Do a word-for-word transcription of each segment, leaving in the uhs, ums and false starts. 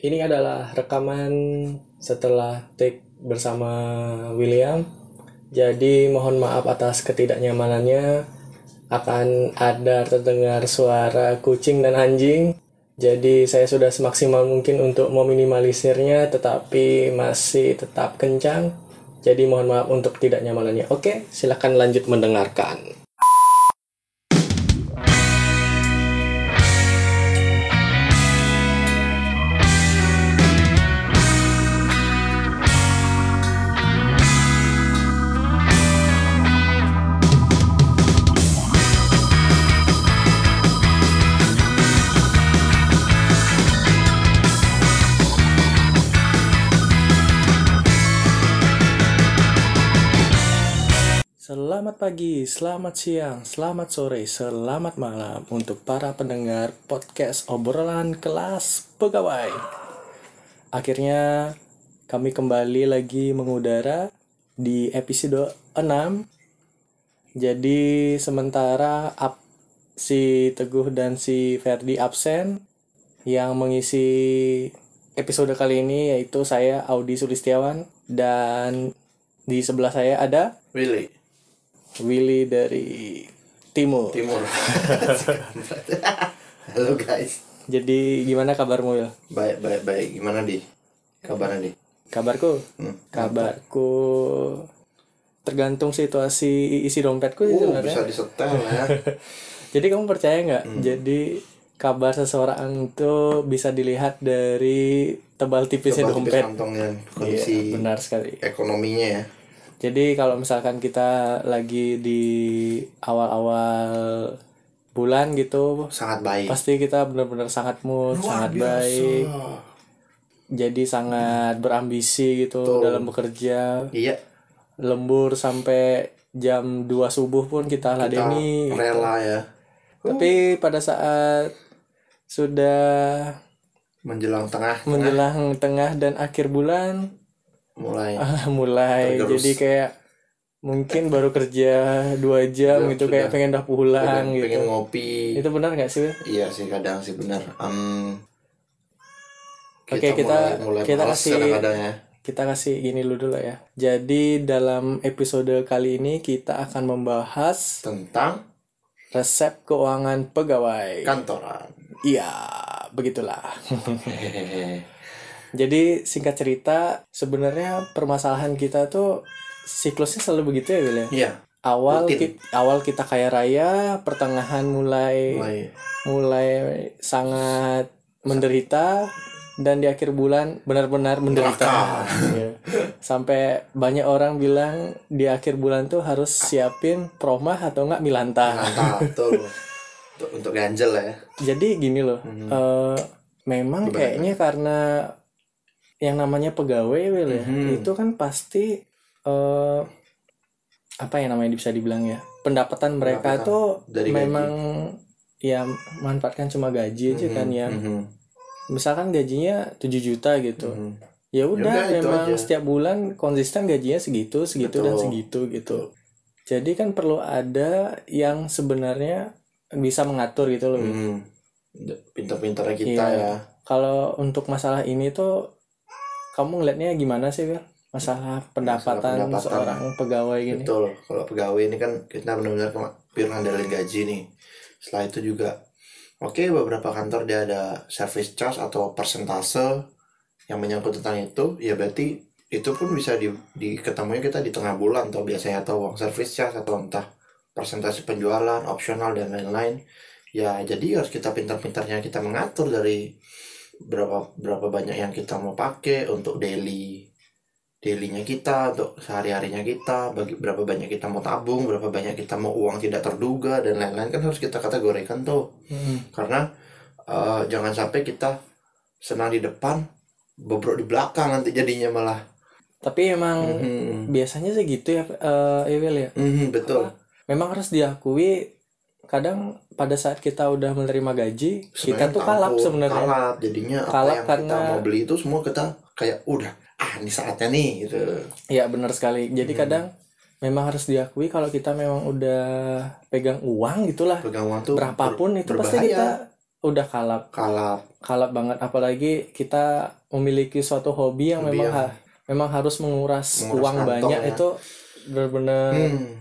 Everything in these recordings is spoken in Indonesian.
Ini adalah rekaman setelah take bersama William. Jadi mohon maaf atas ketidaknyamanannya. Akan ada terdengar suara kucing dan anjing. Jadi saya sudah semaksimal mungkin untuk meminimalisirnya, tetapi masih tetap kencang. Jadi mohon maaf untuk ketidaknyamanannya. Oke, silakan lanjut mendengarkan. Selamat pagi, selamat siang, selamat sore, selamat malam untuk para pendengar podcast obrolan kelas pegawai. Akhirnya kami kembali lagi mengudara di episode enam. Jadi sementara up, si Teguh dan si Verdi absen, yang mengisi episode kali ini yaitu saya, Audi Sulistiawan, dan di sebelah saya ada Willy. Willy dari Timur. Timur. Halo guys. Jadi gimana kabarmu, Wil? Baik, baik, baik. Gimana di? Kabarnya di? Kabarku? Hmm. Kabarku tergantung situasi isi dompetku sih uh, sebenarnya. Bisa disetel ya. Jadi kamu percaya nggak? Hmm. Jadi kabar seseorang itu bisa dilihat dari tebal tipisnya tebal dompet. Tipis kantongnya, kondisi. Iya, benar sekali. Ekonominya ya. Jadi kalau misalkan kita lagi di awal-awal bulan gitu, sangat baik. Pasti kita benar-benar sangat mood, sangat biasa. Baik. Jadi sangat berambisi gitu. Tuh. Dalam bekerja. Iya. Lembur sampai jam dua subuh pun kita ladeni. Kita rela gitu. Ya. Tapi uh. pada saat sudah menjelang tengah, menjelang tengah dan akhir bulan mulai ah, mulai tergerus. Jadi kayak mungkin baru kerja dua jam gitu, sudah, kayak pengen dah pulang, pengen, gitu pengen ngopi. Itu benar nggak sih? Iya sih, kadang sih benar. um, Oke, okay, kita mulai, mulai kita kasih ya. Kita kasih gini dulu dulu ya. Jadi dalam episode kali ini kita akan membahas tentang resep keuangan pegawai kantoran. Iya, begitulah. Jadi singkat cerita, sebenarnya permasalahan kita tuh siklusnya selalu begitu ya, Wil ya. Iya. Awal ki- awal kita kaya raya, pertengahan mulai mulai, mulai sangat menderita, dan di akhir bulan benar-benar menderita. Ya. Sampai banyak orang bilang di akhir bulan tuh harus siapin promah atau enggak milanta. Milanta, betul. Untuk untuk ganjel ya. Jadi gini loh, hmm. uh, memang gimana? Kayaknya karena yang namanya pegawai, Will, ya, mm-hmm. itu kan pasti uh, apa ya namanya bisa dibilang ya, pendapatan mereka pendapatan tuh dari memang gaji. Ya manfaatkan cuma gaji aja, mm-hmm. kan ya, mm-hmm. misalkan gajinya tujuh juta gitu, mm-hmm. ya udah memang setiap bulan konsisten gajinya segitu segitu. Betul. Dan segitu gitu. Jadi kan perlu ada yang sebenarnya bisa mengatur gitu loh, mm-hmm. pintar-pintarnya kita ya, ya. Kalau untuk masalah ini tuh kamu ngeliatnya gimana sih, Wil? Masalah pendapatan, pendapatan seorang pegawai gini. Betul. Kalau pegawai ini kan kita benar-benar pure ngandelin gaji nih. Setelah itu juga, oke, okay, beberapa kantor dia ada service charge atau persentase yang menyangkut tentang itu. Ya berarti itu pun bisa di, di ketemunya kita di tengah bulan, atau biasanya atau uang service charge atau entah persentase penjualan, opsional dan lain-lain. Ya jadi harus kita pintar-pintarnya kita mengatur dari berapa berapa banyak yang kita mau pakai untuk daily dailynya kita, untuk sehari-harinya kita, bagi berapa banyak kita mau tabung, berapa banyak kita mau uang tidak terduga dan lain-lain, kan harus kita kategorikan tuh, hmm. karena uh, jangan sampai kita senang di depan, bobrok di belakang nanti jadinya malah. Tapi emang mm-hmm. biasanya sih gitu ya, uh, Ewel ya. Mm-hmm, betul. Apa? Memang harus diakui. Kadang pada saat kita udah menerima gaji, sebenarnya kita tuh kalap sebenarnya. Kalap jadinya apa kalap yang karena kita mau beli itu semua kita kayak udah ah ini saatnya nih gitu. Iya, benar sekali. Jadi hmm. kadang memang harus diakui kalau kita memang udah pegang uang gitulah. Pegang uang tuh berapapun ber- itu berbahaya. Pasti kita udah kalap kalap kalap banget, apalagi kita memiliki suatu hobi yang hobi memang yang... Ha- memang harus menguras, menguras uang kantong, banyak ya. Itu benar-benar hmm.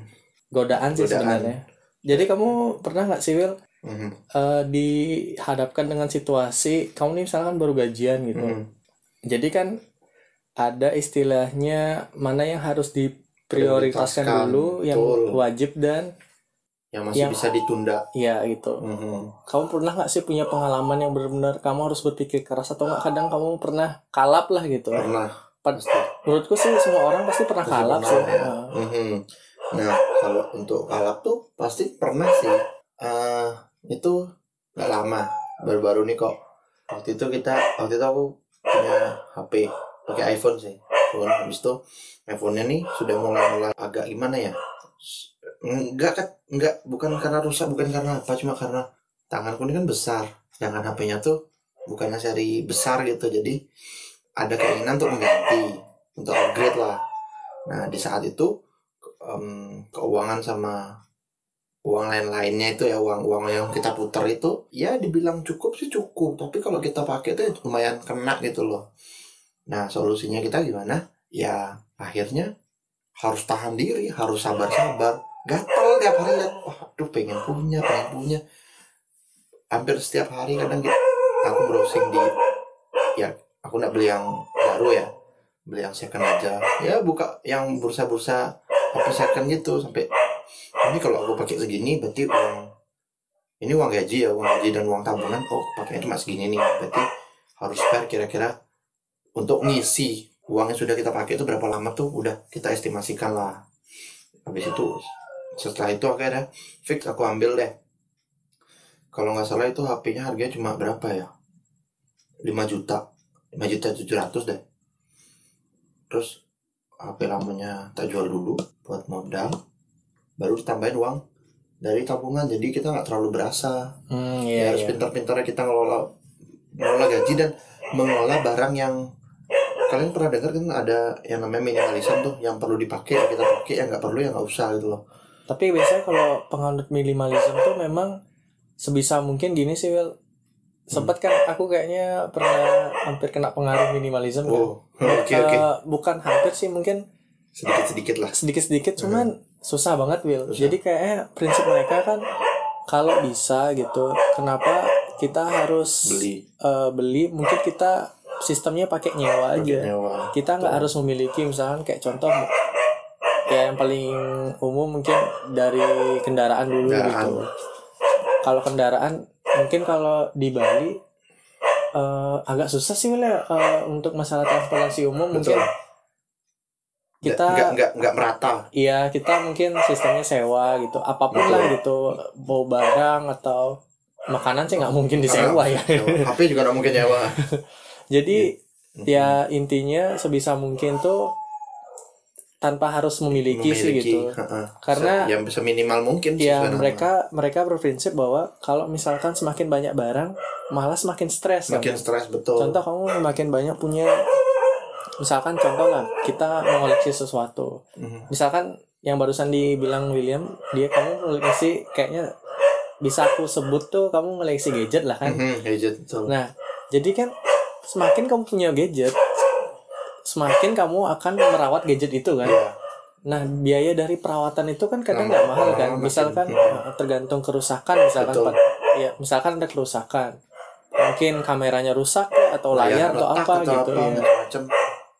godaan sih godaan. Sebenarnya jadi kamu pernah nggak sih Wil mm-hmm. uh, dihadapkan dengan situasi kamu nih misalkan baru gajian gitu mm-hmm. jadi kan ada istilahnya mana yang harus diprioritaskan dulu, yang betul. Wajib dan yang masih yang, bisa ditunda. Ya gitu. Mm-hmm. Kamu pernah nggak sih punya pengalaman yang benar-benar kamu harus berpikir keras atau nggak? Kadang kamu pernah kalap lah gitu. Pernah. Pad- menurutku sih semua orang pasti pernah pasti kalap pernah, sih. Ya. Mm-hmm. Nah kalau untuk kalap tuh pasti pernah sih. Uh, itu nggak lama. Baru-baru nih kok. Waktu itu kita, waktu itu aku punya H P. Pakai iPhone sih. iPhone. Habis itu iPhone-nya nih sudah mulai-mulai agak gimana ya? Enggak kan, enggak bukan karena rusak, bukan karena apa, cuma karena tanganku ini kan besar. Sedangkan H P-nya tuh bukannya seri besar gitu. Jadi ada keinginan untuk mengganti, untuk upgrade lah. Nah, di saat itu um, keuangan sama uang lain-lainnya itu ya, uang-uang yang kita putar itu ya dibilang cukup sih cukup, tapi kalau kita pakai tuh lumayan kena gitu loh. Nah, solusinya kita gimana? Ya, akhirnya harus tahan diri, harus sabar-sabar. Gatel tiap hari lihat, waduh pengen punya, pengen punya. Hampir setiap hari kadang gitu, aku browsing di, ya aku nggak beli yang baru ya, beli yang second aja. Ya buka yang bursa-bursa apa second gitu sampai. Ini kalau aku pakai segini, berarti uang ini uang gaji ya, uang gaji dan uang tabungan. Oh, pakainya cuma segini nih, berarti harus spare kira-kira. Untuk ngisi uang yang sudah kita pakai itu berapa lama tuh udah kita estimasikan lah. Habis itu setelah itu akhirnya fix aku ambil deh. Kalau nggak salah itu H P-nya harganya cuma berapa ya? lima juta. lima juta tujuh ratus deh. Terus H P lamanya tak jual dulu buat modal. Baru ditambahin uang dari tabungan. Jadi kita nggak terlalu berasa. Hmm, iya, ya, harus iya. Pintar-pintarnya kita ngelola, ngelola gaji dan mengelola barang yang kalian pernah dengar kan, ada yang namanya minimalisme tuh, yang perlu dipakai ya kita pakai, yang nggak perlu ya nggak usah gitu loh. Tapi biasanya kalau penganut minimalisme tuh memang sebisa mungkin gini sih Wil. Sempat kan aku kayaknya pernah hampir kena pengaruh minimalisme kan. Oh, okay, okay. Uh, bukan hampir sih, mungkin sedikit-sedikit lah. Sedikit-sedikit cuman mm-hmm. susah banget Wil. Susah. Jadi kayaknya prinsip mereka kan kalau bisa gitu, kenapa kita harus beli, uh, beli mungkin kita sistemnya pakai nyewa aja. Nyewa. Kita nggak harus memiliki, misalkan kayak contoh ya yang paling umum mungkin dari kendaraan dulu kendaraan. Gitu. Kalau kendaraan mungkin kalau di Bali uh, agak susah sih Willy, uh, untuk masalah transportasi umum. Betul. Mungkin kita nggak nggak nggak merata. Iya, kita mungkin sistemnya sewa gitu. Apapun betul. Lah gitu, bawa barang atau makanan sih nggak mungkin disewa ya. H P juga nggak mungkin nyewa. Jadi ya intinya sebisa mungkin tuh tanpa harus memiliki, memiliki. Sih gitu. Uh-uh. Karena yang bisa minimal mungkin. Ya mereka nama. mereka berprinsip bahwa kalau misalkan semakin banyak barang malah semakin stres. Semakin stres betul. Contoh kamu semakin banyak punya, misalkan contoh lah kita mengoleksi sesuatu. Uh-huh. Misalkan yang barusan dibilang William, dia kamu mengoleksi kayaknya. Bisa aku sebut tuh kamu koleksi gadget lah kan. Mm-hmm, gadget betul. Nah, jadi kan semakin kamu punya gadget, semakin kamu akan merawat gadget itu kan. Yeah. Nah, biaya dari perawatan itu kan kadang nggak mahal kan. Misalkan makin. tergantung kerusakan, misalkan pat- ya misalkan ada kerusakan. Mungkin kameranya rusak atau layar, layar atau apa atau gitu apa, ya. Macam.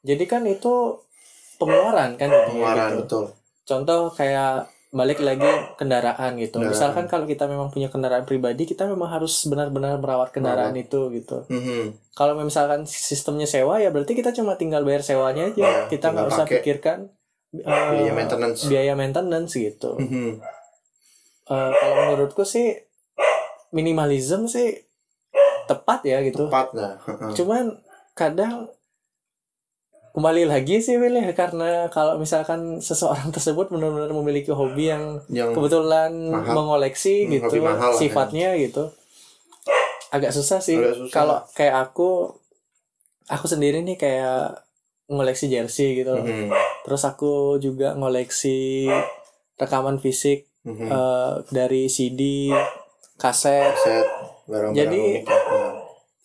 Jadi kan itu pengeluaran kan pengeluaran gitu. Betul. Contoh kayak balik lagi kendaraan gitu. Kendaraan. Misalkan kalau kita memang punya kendaraan pribadi, kita memang harus benar-benar merawat kendaraan Barat. itu gitu. Mm-hmm. Kalau misalkan sistemnya sewa ya berarti kita cuma tinggal bayar sewanya aja. Nah, kita nggak usah pikirkan uh, biaya maintenance, biaya maintenance gitu. Mm-hmm. Uh, kalau menurutku sih minimalisme sih tepat ya gitu. Tepat lah. Cuman kadang kembali lagi sih Willy, karena kalau misalkan seseorang tersebut benar-benar memiliki hobi yang, yang kebetulan mahal. mengoleksi hmm, gitu sifatnya ya. Gitu agak susah sih. Kalau kayak aku aku sendiri nih kayak ngoleksi jersey gitu. Mm-hmm. Terus aku juga ngoleksi rekaman fisik. Mm-hmm. uh, dari C D, kaset, kaset. Barang-barang jadi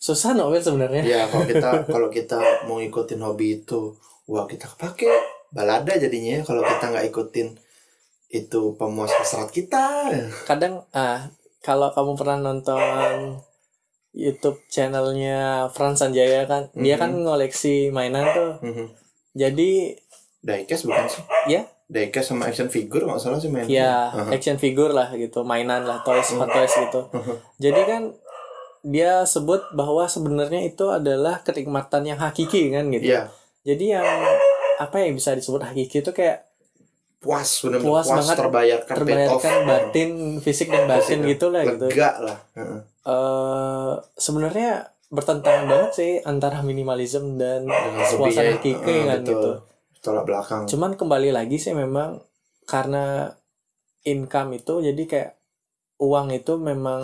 susah novel sebenarnya. Ya kalau kita kalau kita mau ngikutin hobi itu, wah kita kepake balada jadinya kalau kita nggak ikutin itu pemuas hasrat kita. Kadang ah kalau kamu pernah nonton YouTube channelnya Fransan Jaya kan, mm-hmm. dia kan ngoleksi mainan tuh. Mm-hmm. Jadi diecast bukan sih? Ya. Diecast sama action figure nggak salah sih mainan. Ya uh-huh. action figure lah gitu, mainan lah, toys, hot toys gitu. Uh-huh. Jadi kan dia sebut bahwa sebenarnya itu adalah kenikmatan yang hakiki kan gitu. Yeah. Jadi yang apa yang bisa disebut hakiki itu kayak puas, benar-benar puas, puas banget, terbayarkan, terbayarkan batin, fisik dan batin gitulah gitu. Lega lah. Uh-huh. Uh, sebenarnya bertentangan banget sih antara minimalisme dan suasana hakiki uh, kan betul. Gitu. Tolak belakang. Cuman kembali lagi sih memang karena income itu jadi kayak uang itu memang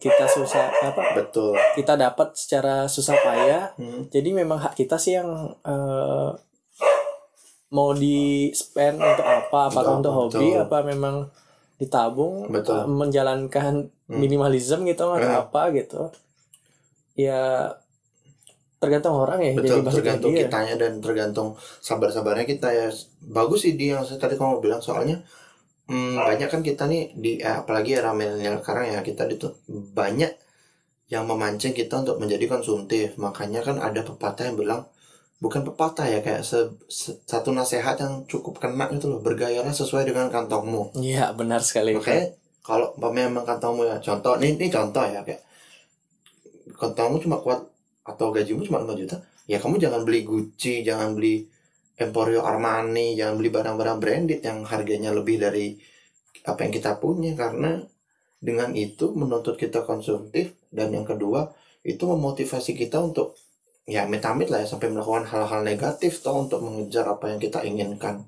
kita susah apa? Betul. Kita dapat secara susah payah. Hmm. Jadi memang hak kita sih yang uh, mau di spend untuk apa? Apakah untuk hobi? Betul. Apa memang ditabung? Betul. Uh, menjalankan minimalisme hmm. gitu atau eh. apa gitu? Ya tergantung orang ya. Betul. Jadi tergantung dia. Kitanya dan tergantung sabar-sabarnya kita ya. Bagus sih dia yang tadi kamu bilang soalnya. Hmm, banyak kan kita nih di eh, apalagi era milenial sekarang ya kita itu banyak yang memancing kita untuk menjadi konsumtif. Makanya kan ada pepatah yang bilang bukan pepatah ya kayak se, se, satu nasihat yang cukup kena gitu loh, bergayalah sesuai dengan kantongmu. Iya, benar sekali. Oke, kalau memang kantongmu ya contoh nih ini contoh ya kayak kantongmu cuma kuat atau gajimu cuma lima juta, ya kamu jangan beli Gucci, jangan beli Emporio Armani, jangan beli barang-barang branded yang harganya lebih dari apa yang kita punya karena dengan itu menuntut kita konsumtif dan yang kedua itu memotivasi kita untuk ya metamit lah ya sampai melakukan hal-hal negatif toh untuk mengejar apa yang kita inginkan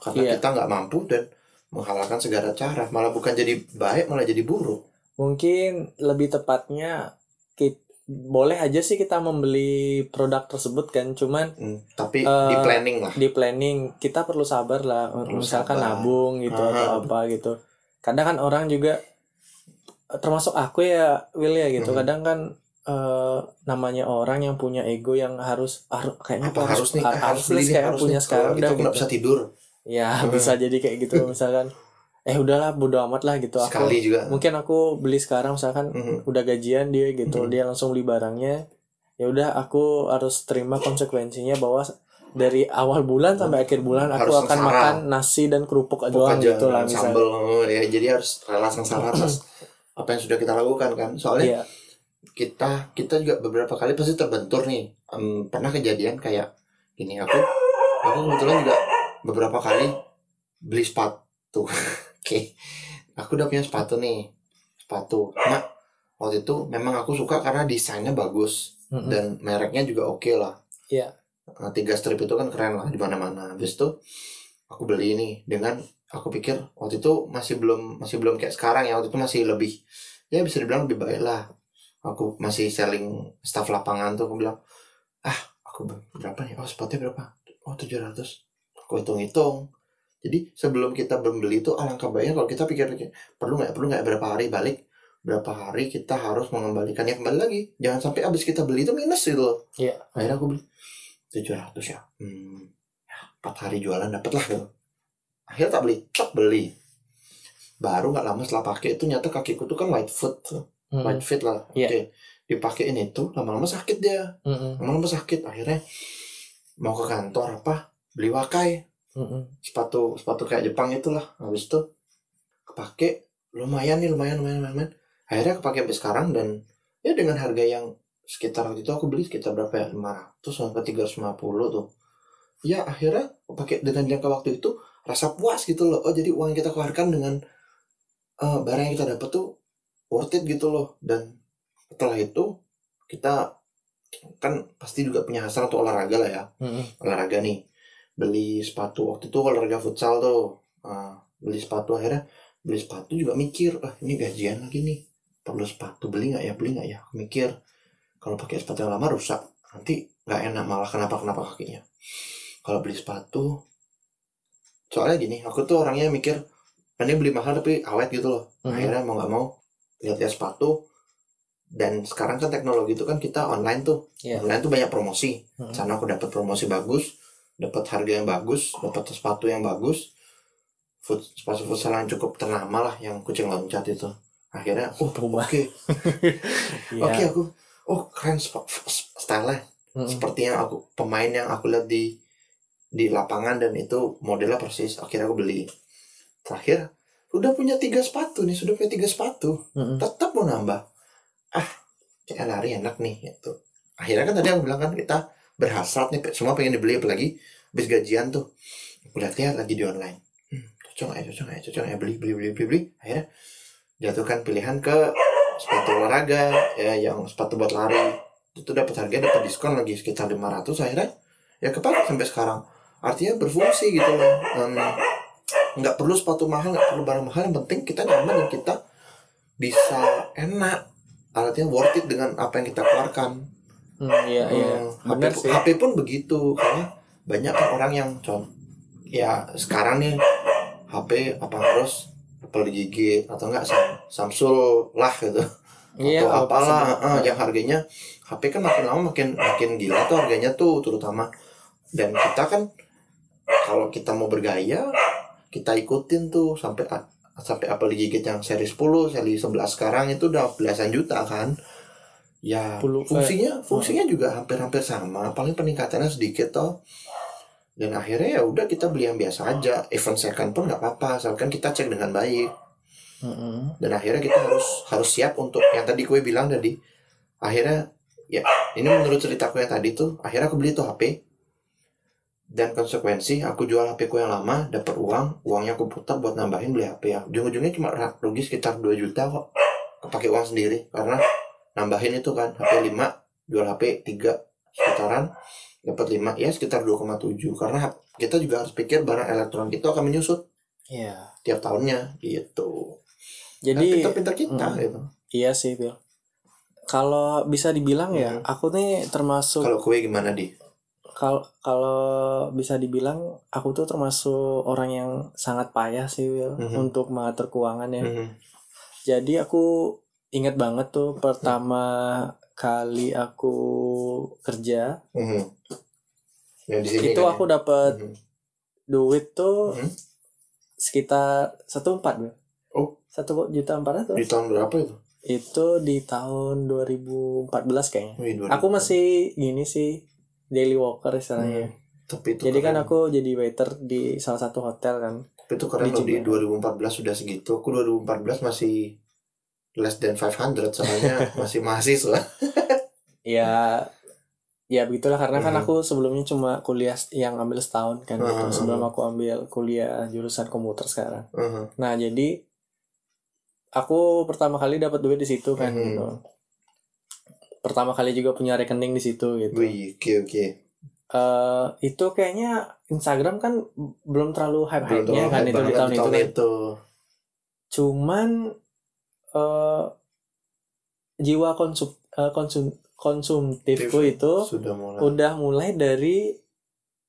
karena yeah. kita nggak mampu dan menghalalkan segala cara malah bukan jadi baik malah jadi buruk. Mungkin lebih tepatnya kita boleh aja sih kita membeli produk tersebut kan cuman hmm, tapi uh, di planning lah di planning kita perlu sabar lah perlu misalkan sabar. Nabung gitu ah, atau apa gitu kadang kan orang juga termasuk aku ya Will ya gitu hmm. kadang kan uh, namanya orang yang punya ego yang harus harus kayaknya apa, harus harus nih, harus, harus beli kayak harus punya nih, sekarang gitu nggak gitu. Bisa tidur ya hmm. bisa jadi kayak gitu misalkan eh udahlah bodo amat lah gitu aku sekali juga. Mungkin aku beli sekarang misalkan mm-hmm. udah gajian dia gitu mm-hmm. dia langsung beli barangnya ya udah aku harus terima konsekuensinya bahwa dari awal bulan sampai akhir bulan aku harus akan sengsara. Makan nasi dan kerupuk doang gitu lah misalnya sambal ya jadi harus rela sengsara atas apa yang sudah kita lakukan kan soalnya yeah. kita kita juga beberapa kali pasti terbentur nih um, pernah kejadian kayak gini aku aku kebetulan juga beberapa kali beli sepatu Oke, okay. Aku udah punya sepatu nih, sepatu. Nah, waktu itu memang aku suka karena desainnya bagus mm-hmm. dan mereknya juga oke okay lah. Iya. Yeah. Nah, tiga strip itu kan keren lah di mana-mana. Habis itu aku beli ini dengan aku pikir waktu itu masih belum masih belum kayak sekarang ya. Waktu itu masih lebih ya bisa dibilang lebih baik lah. Aku masih selling staff lapangan tuh aku bilang ah aku berapa nih? Oh sepatunya berapa? Oh tujuh ratus. Aku hitung-hitung. Jadi sebelum kita membeli itu alangkah baiknya kalau kita pikir-pikir perlu nggak perlu nggak berapa hari balik berapa hari kita harus mengembalikannya kembali lagi jangan sampai abis kita beli itu minus gitu loh. Iya. Akhirnya aku beli tujuh ratus ya. Hmm, empat hari jualan dapat lah gitu. Akhirnya tak beli, tak beli. Baru nggak lama setelah pakai itu nyata kakiku tuh kan light foot, hmm. light foot lah. Oke. Okay. Yeah. Dipakein itu lama-lama sakit dia, hmm. lama-lama sakit. Akhirnya mau ke kantor apa beli wakai. Mm-hmm. sepatu sepatu kayak Jepang itulah habis itu kepake lumayan nih lumayan lumayan lumayan akhirnya kepake sampai sekarang dan ya dengan harga yang sekitar waktu itu aku beli sekitar berapa ya lima ratus sampai tiga ratus lima puluh tuh ya akhirnya kepake dengan jangka waktu itu rasa puas gitu loh oh jadi uang yang kita keluarkan dengan uh, barang yang kita dapat tuh worth it gitu loh dan setelah itu kita kan pasti juga punya hasrat untuk olahraga lah ya mm-hmm. olahraga nih beli sepatu waktu itu olahraga futsal tuh uh, beli sepatu akhirnya beli sepatu juga mikir ah ini gajian lagi nih perlu sepatu beli nggak ya beli nggak ya aku mikir kalau pakai sepatu yang lama rusak nanti nggak enak malah kenapa kenapa kakinya kalau beli sepatu soalnya gini aku tuh orangnya mikir ini beli mahal tapi awet gitu loh akhirnya mau nggak mau lihat lihat sepatu Dan sekarang kan teknologi itu kan kita online tuh, yeah. online tuh banyak promosi. Hmm. Sana aku dapat promosi bagus, dapat harga yang bagus, dapat sepatu yang bagus, food, sepatu futsal yang cukup ternama lah, yang kucing loncat itu. Akhirnya, oh oke, okay. yeah. oke okay, aku, oh keren style-nya, hmm. seperti yang aku pemain yang aku lihat di di lapangan dan itu modelnya persis. Akhirnya aku beli. Terakhir, udah punya tiga sepatu nih, sudah punya tiga sepatu, hmm. tetap mau nambah. Ah, kayak lari enak nih gitu. Akhirnya kan tadi aku bilang kan kita berhasrat nih, semua pengen dibeli, apalagi habis gajian tuh. Aku lihat-lihat lagi di online. Hmm, cocok ya, cocok ya, cocok ya, beli, beli, beli, beli, beli. Akhirnya jatuhkan pilihan ke sepatu olahraga, ya yang sepatu buat lari. Itu dapat harga, dapat diskon lagi sekitar lima ratus akhirnya. Ya kepakai sampai sekarang. Artinya berfungsi gitu loh. Um, enggak perlu sepatu mahal, enggak perlu barang mahal, yang penting kita nyaman dan kita bisa enak. Alatnya worth it dengan apa yang kita keluarkan. Hmm, iya, iya. Hmm, H P, H P pun begitu, karena banyak kan orang yang con, ya sekarang nih H P apa harus Apple gigi atau enggak Samsung lah gitu. Iya, atau apalah eh, yang harganya H P kan makin lama makin makin gila tuh harganya tuh terutama. Dan kita kan kalau kita mau bergaya kita ikutin tuh sampai sampai Apple digigit yang seri sepuluh, seri sebelas sekarang itu udah belasan juta kan. Ya, Puluh, fungsinya eh. fungsinya juga hampir-hampir sama, paling peningkatannya sedikit toh. Dan akhirnya ya udah kita beli yang biasa aja, even second pun enggak apa-apa, asalkan kita cek dengan baik. Uh-uh. Dan akhirnya kita harus harus siap untuk yang tadi gue bilang tadi. Akhirnya ya ini menurut ceritaku yang tadi tuh, akhirnya aku beli tuh H P. Dan konsekuensi aku jual H P ku yang lama, dapat uang, uangnya aku putar buat nambahin beli H P ya. Ujung-ujungnya cuma rugi sekitar dua juta kok. Kepake uang sendiri karena nambahin itu kan H P lima, jual H P tiga sekitaran, dapat lima ya sekitar dua koma tujuh karena kita juga harus pikir barang elektronik itu akan menyusut. Iya, tiap tahunnya gitu. Jadi nah, pintar-pintar kita mm, gitu. Iya sih, Bil. Kalau bisa dibilang mm-hmm. ya, aku nih termasuk. Kalau kowe gimana, Di? Kalau kalau bisa dibilang aku tuh termasuk orang yang sangat payah sih Will mm-hmm. untuk mengatur keuangan ya. Mm-hmm. Jadi aku ingat banget tuh pertama mm-hmm. kali aku kerja. Mm-hmm. Ya, di sini itu kan aku dapat mm-hmm. duit tuh mm-hmm. sekitar satu koma empat Will. Oh, satu koma empat juta Di tahun berapa itu? Itu di tahun dua ribu empat belas kayaknya. Wih, aku masih gini sih. Daily walker istilahnya. Hmm, tapi itu jadi keren. Kan aku jadi waiter di salah satu hotel kan. Tapi itu karena di dua ribu empat belas sudah segitu. Aku dua ribu empat belas masih less than lima ratus soalnya masih mahasiswa. Ya ya begitulah karena kan hmm. aku sebelumnya cuma kuliah yang ambil setahun kan gitu. Hmm. Sebelum aku ambil kuliah jurusan komputer sekarang. Hmm. Nah, jadi aku pertama kali dapat duit di situ kan hmm. gitu. Pertama kali juga punya rekening di situ gitu. Wih, oke okay, oke. Okay. Uh, itu kayaknya Instagram kan belum terlalu hype-hype-nya kan itu di tahun itu. Kan. itu. Cuman uh, jiwa konsum uh, konsum konsumtifku itu sudah mulai. udah mulai dari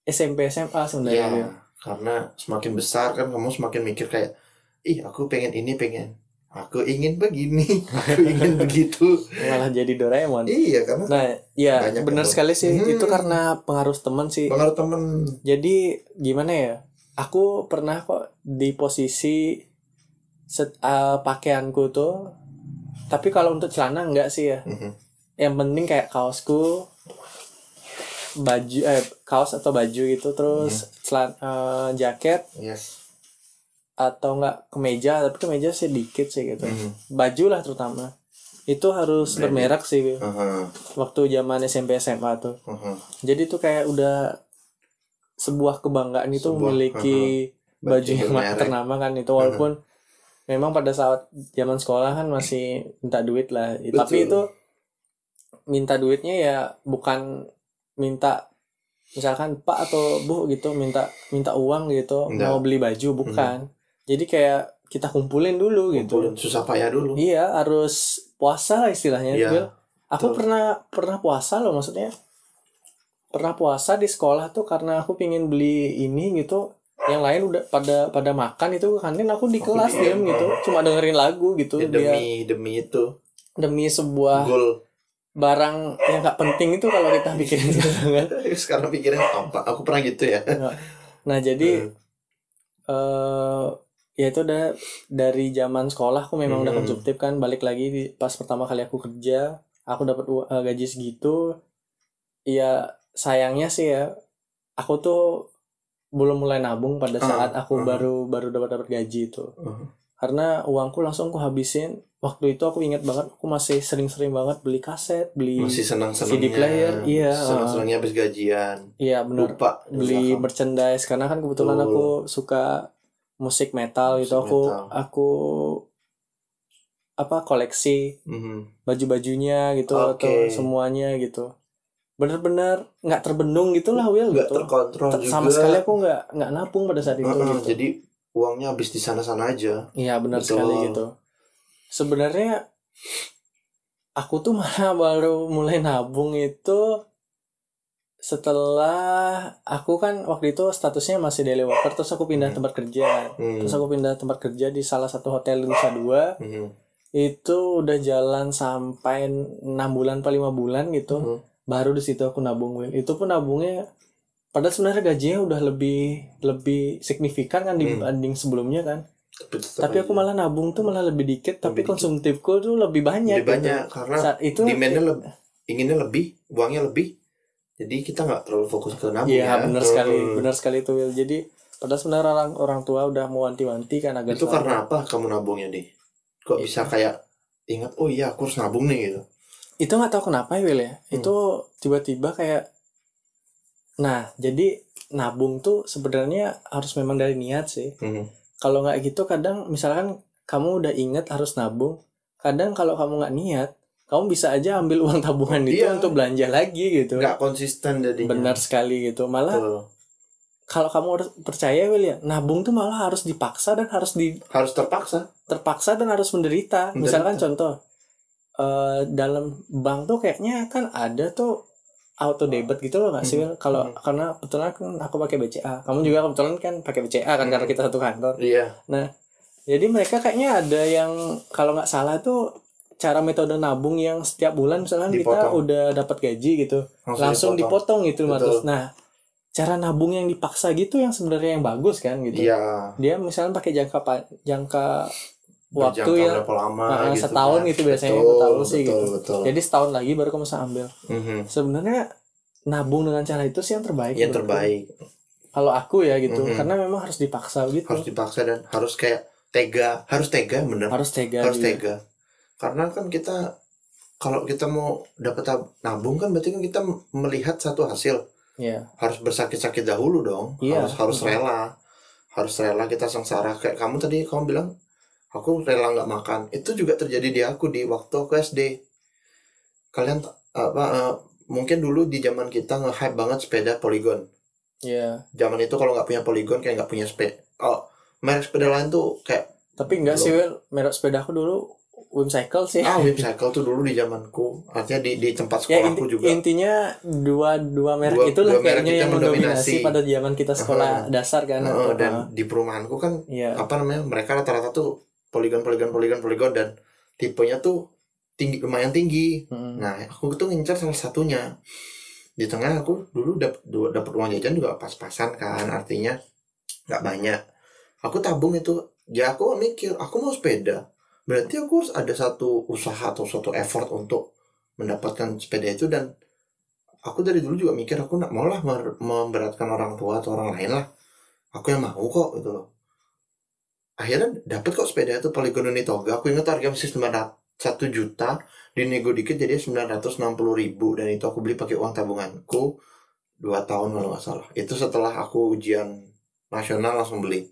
S M P S M A sebenarnya. Ya, karena semakin besar kan kamu semakin mikir kayak ih aku pengen ini pengen Aku ingin begini, aku ingin begitu. Malah jadi Doraemon. Iya, kamu. Nah, iya, benar sekali sih. Hmm. Itu karena pengaruh teman sih. Pengaruh teman. Jadi gimana ya? Aku pernah kok di posisi set, uh, pakaianku tuh. Tapi kalau untuk celana enggak sih ya. Mm-hmm. Yang penting kayak kaosku, baju, eh, kaos atau baju gitu, terus mm. celana, uh, jaket. Yes. Atau enggak kemeja, tapi kemeja sedikit sih gitu. Mm-hmm. Baju lah terutama. Itu harus Brand. bermerek sih. Uh-huh. Waktu zaman S M P S M A tuh. Uh-huh. Jadi tuh kayak udah sebuah kebanggaan itu sebuah, memiliki uh-huh. baju yang ternama kan itu walaupun uh-huh. memang pada saat zaman sekolah kan masih minta duit lah. Betul. Tapi itu minta duitnya ya bukan minta misalkan Pak atau Bu gitu minta minta uang gitu Nggak. mau beli baju bukan. Mm-hmm. Jadi kayak kita kumpulin dulu kumpulin gitu. Susah payah dulu. Iya, harus puasa lah istilahnya. Yeah, aku betul. pernah pernah puasa loh maksudnya. Pernah puasa di sekolah tuh karena aku pingin beli ini gitu. Yang lain udah pada pada makan itu kantin aku di kelas diem gitu. Cuma dengerin lagu gitu. Ya, demi dia, demi itu. demi sebuah goal, barang yang gak penting itu kalau kita pikirin gitu kan. Sekarang pikirin tampak, aku pernah gitu ya. Nah jadi hmm. uh, ya itu udah dari zaman sekolah aku memang hmm. udah konsumtif kan. Balik lagi di, pas pertama kali aku kerja aku dapat uh, gaji segitu. Ya sayangnya sih ya, aku tuh belum mulai nabung pada saat aku uh, uh, baru baru dapat dapat gaji itu. Uh, Karena uangku langsung aku habisin. Waktu itu aku ingat banget, aku masih sering-sering banget beli kaset, beli C D player, iya. Senang-senangnya habis gajian. Iya benar. Lupa beli merchandise karena kan kebetulan uh. aku suka musik metal musik gitu. Aku metal. aku apa koleksi mm-hmm. baju-bajunya gitu okay. atau semuanya gitu. Benar-benar nggak terbendung gitulah Will gak gitu. Terkontrol Ter- juga. Sama sekali aku nggak nggak nabung pada saat itu. Uh-uh, gitu. Jadi uangnya habis di sana-sana aja. Iya benar sekali gitu. Sebenarnya aku tuh malah baru mulai nabung itu setelah aku kan waktu itu statusnya masih daily worker, terus aku pindah hmm. tempat kerja. Hmm. Terus aku pindah tempat kerja di salah satu hotel di Nusa Dua. Hmm. Itu udah jalan sampai enam bulan atau lima bulan gitu. Hmm. Baru di situ aku nabung. Itu pun nabungnya padahal sebenarnya gajinya udah lebih lebih signifikan kan dibanding hmm. sebelumnya kan. Tapi, tapi aku malah nabung tuh malah lebih dikit, tapi lebih konsumtifku dikit. Tuh lebih banyak. Lebih banyak gitu. Karena saat itu demand-nya lebih, inginnya lebih, uangnya lebih. Jadi kita nggak terlalu fokus ke nabung. Iya ya, benar sekali, benar sekali itu Will. Jadi padahal sebenarnya orang orang tua udah mau wanti-wanti kan agar. Itu karena apa kamu nabungnya deh? Kok ya. Bisa kayak ingat, oh iya aku harus nabung nih gitu. Itu nggak tahu kenapa ya Will ya. Hmm. Itu tiba-tiba kayak. Nah, jadi nabung tuh sebenarnya harus memang dari niat sih. Hmm. Kalau nggak gitu kadang misalkan kamu udah inget harus nabung, kadang kalau kamu nggak niat, kamu bisa aja ambil uang tabungan itu iya. untuk belanja lagi gitu. Nggak konsisten jadinya. Benar sekali gitu. Malah tuh. Kalau kamu harus percaya William, nabung tuh malah harus dipaksa dan harus di harus terpaksa. Terpaksa dan harus menderita. menderita. Misalkan contoh uh, dalam bank tuh kayaknya kan ada tuh auto debit gitu loh nggak sih Wil? Kalau hmm. karena kebetulan kan aku pakai B C A, kamu juga kebetulan kan pakai B C A kan hmm. karena kita satu kantor. Iya. Nah, jadi mereka kayaknya ada yang kalau nggak salah tuh cara metode nabung yang setiap bulan misalnya dipotong. Kita udah dapat gaji gitu, langsung, langsung dipotong. dipotong gitu maksud. Nah, cara nabung yang dipaksa gitu yang sebenarnya yang bagus kan gitu. Iya. Dia misalnya pakai jangka jangka waktu ya lama, nah, gitu setahun kan. Gitu biasanya betul, aku tahu betul, sih betul, gitu betul. Jadi setahun lagi baru kamu bisa ambil mm-hmm. sebenarnya nabung dengan cara itu sih yang terbaik yang terbaik kalau aku ya gitu mm-hmm. karena memang harus dipaksa gitu harus dipaksa dan harus kayak tega harus tega bener harus tega harus juga. tega karena kan kita kalau kita mau dapat nabung kan berarti kan kita melihat satu hasil yeah. harus bersakit-sakit dahulu dong yeah. harus harus mm-hmm. rela harus rela kita sengsara kayak kamu tadi kamu bilang aku rela nggak makan. Itu juga terjadi di aku di waktu aku S D. Kalian apa uh, mungkin dulu di zaman kita nge-hype banget sepeda Polygon. Iya. Yeah. Zaman itu kalau nggak punya Polygon kayak nggak punya sepeda. Oh, merek sepeda lain tuh kayak. Tapi nggak sih Will, merek sepeda aku dulu Wim Cycle sih. Ah, Wim Cycle tuh dulu di zamanku. Artinya di di tempat sekolahku ya, inti, juga. Intinya dua dua merek itu lah kayaknya yang mendominasi pada zaman kita sekolah uh-huh. dasar kan. Uh-huh. Dan uh-huh. di perumahanku kan yeah. apa namanya? Mereka rata-rata tuh Polygon, Polygon, Polygon, Polygon dan tipenya tuh tinggi, lumayan tinggi. Hmm. Nah, aku tuh ngincar salah satunya. Di tengah aku dulu dapat dapat uang jajan juga pas-pasan kan, artinya nggak banyak. Aku tabung itu, ya aku mikir, aku mau sepeda. Berarti aku harus ada satu usaha atau suatu effort untuk mendapatkan sepeda itu dan aku dari dulu juga mikir aku nggak mau lah memberatkan orang tua atau orang lain lah. Aku yang mau kok gitu loh. Akhirnya dapat kok sepeda itu Polygon Unitoga. Aku ingat harga masih satu juta, dinego dikit jadi sembilan ratus enam puluh ribu. Dan itu aku beli pakai uang tabunganku dua tahun kalau gak salah. Itu setelah aku ujian nasional langsung beli.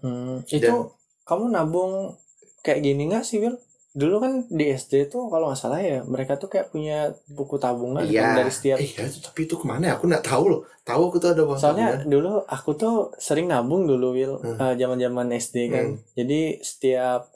hmm, Itu dan, kamu nabung kayak gini gak sih Wil? Dulu kan di S D tuh kalau gak salah ya, mereka tuh kayak punya buku tabungan iya, dari setiap iya, tapi itu kemana ya? Aku gak tahu loh. Tahu aku tuh ada uang soalnya tabungan. Dulu aku tuh sering nabung dulu Wil hmm. uh, zaman-zaman S D kan hmm. Jadi setiap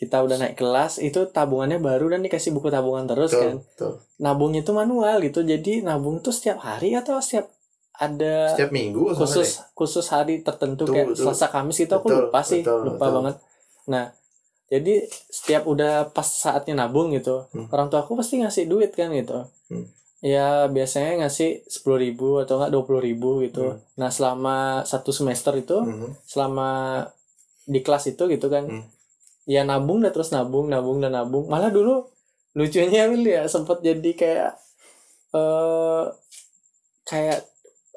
kita udah naik kelas, itu tabungannya baru dan dikasih buku tabungan terus tuh, kan tuh. Nabungnya tuh manual gitu. Jadi nabung tuh setiap hari atau setiap ada setiap minggu khusus, khusus hari tertentu tuh, kayak tuh. Selasa Kamis itu aku betul, lupa sih betul, Lupa betul. banget. Nah Jadi setiap udah pas saatnya nabung gitu, hmm. orang tua aku pasti ngasih duit kan gitu. Hmm. Ya biasanya ngasih sepuluh ribu atau enggak dua puluh ribu gitu. Hmm. Nah selama satu semester itu, hmm. selama di kelas itu gitu kan, hmm. ya nabung dan terus nabung, nabung dan nabung. Malah dulu lucunya Willy ya sempat jadi kayak uh, kayak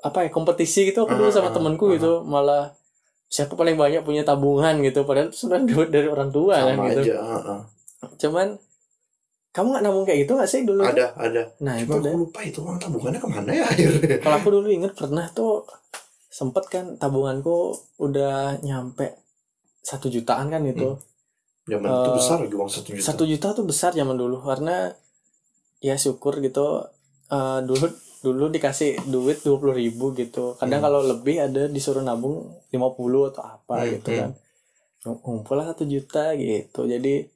apa ya kompetisi gitu aku dulu sama uh, temanku uh, gitu, malah siapa paling banyak punya tabungan gitu, padahal sebenarnya dari orang tua kan gitu. Aja, uh, cuman kamu nggak nabung kayak gitu nggak sih dulu? Ada, ada. Nah cuma itu aku lupa itu uang tabungannya kemana ya akhirnya. Kalau aku dulu inget pernah tuh sempet kan tabunganku udah nyampe satu jutaan kan gitu. Hmm. Zaman uh, itu besar lagi uang satu juta. Satu juta tuh besar zaman dulu karena ya syukur gitu uh, dulu dulu dikasih duit dua puluh ribu gitu. Kadang hmm. kalau lebih ada disuruh nabung lima puluh atau apa hmm. gitu kan. Ngumpul lah satu juta gitu. Jadi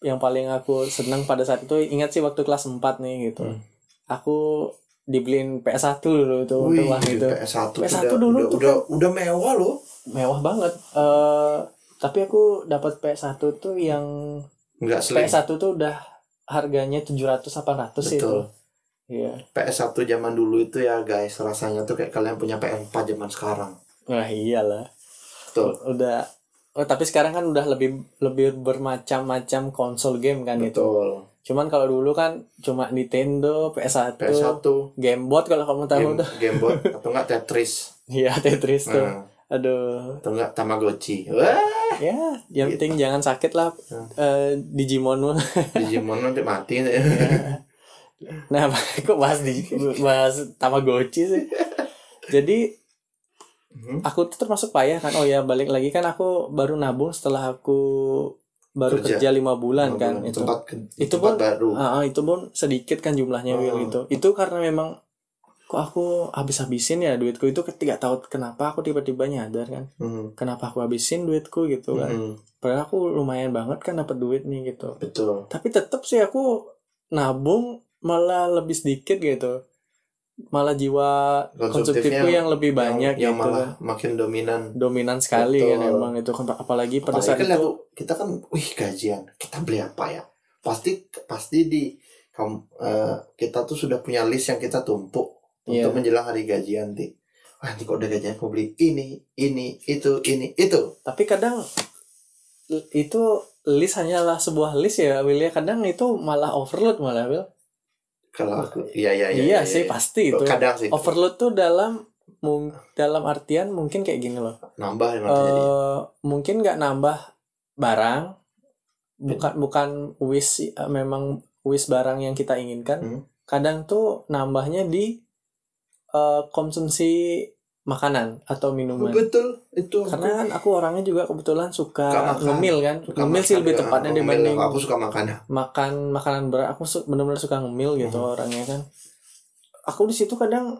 yang paling aku senang pada saat itu ingat sih waktu kelas empat nih gitu. Hmm. Aku dibeliin P S one dulu tuh. Wih, tuh gitu. P S one, P S one udah, dulu udah, tuh udah, kan, udah mewah loh. Mewah banget. Uh, tapi aku dapat P S one tuh yang enggak sering. P S one tuh udah harganya tujuh ratus delapan ratus sih itu. Iya. P S one zaman dulu itu ya guys, rasanya tuh kayak kalian punya P S four zaman sekarang. Nah, iyalah. Betul. Udah Oh, tapi sekarang kan udah lebih lebih bermacam-macam konsol game kan gitu. Betul. Cuman kalau dulu kan cuma Nintendo, P S one, P S one. Game Boy kalau kamu tahu game, tuh. Game Boy atau enggak Tetris. Iya, Tetris tuh. Nah. Aduh. Atau enggak Tamagotchi. Wah. Ya, yang gitu. Penting jangan sakit lah. Nah. Uh, Digimon. Digimon nanti mati. Ya. Nah, kok bahas Digimon, bahas Tamagotchi sih. Jadi Hmm. aku tuh termasuk payah kan. Oh ya balik lagi kan aku baru nabung setelah aku baru kerja lima bulan kan bulan. Itu tempat, itu tempat pun baru. Uh, itu pun sedikit kan jumlahnya hmm. Will gitu. Itu karena memang kok aku habis-habisin ya duitku itu, ketika tahu kenapa aku tiba-tiba nyadar kan. Hmm. Kenapa aku habisin duitku gitu kan. Hmm. Padahal aku lumayan banget kan dapat duit nih gitu. Betul. Tapi tetap sih aku nabung malah lebih sedikit gitu. Malah jiwa konsumtifku yang lebih banyak yang, yang gitu malah kan. Makin dominan dominan sekali betul. Kan emang itu kan apalagi pada apalagi saat kan itu lalu, kita kan wih gajian kita beli apa ya pasti pasti di kaum, uh, kita tuh sudah punya list yang kita tumpuk yeah. untuk menjelang hari gajian ti ah nanti kok udah gajian aku beli ini ini itu ini itu tapi kadang itu list hanyalah sebuah list ya Will ya, kadang itu malah overload malah Will. Kalau aku iya iya iya. Iya ya, sih ya, pasti ya. Itu. Kadang sih. Overload tuh dalam mung, dalam artian mungkin kayak gini loh. Nambah yang uh, jadi. Mungkin enggak nambah barang. Bukan hmm. bukan wish uh, memang wish barang yang kita inginkan. Hmm. Kadang tuh nambahnya di uh, konsumsi makanan atau minuman. Betul, itu. Karena kan aku orangnya juga kebetulan suka ngemil kan. Suka ngemil makan, sih lebih tepatnya ya, dibanding aku suka makan. Makan makanan berat, aku benar-benar suka ngemil gitu hmm. orangnya kan. Aku di situ kadang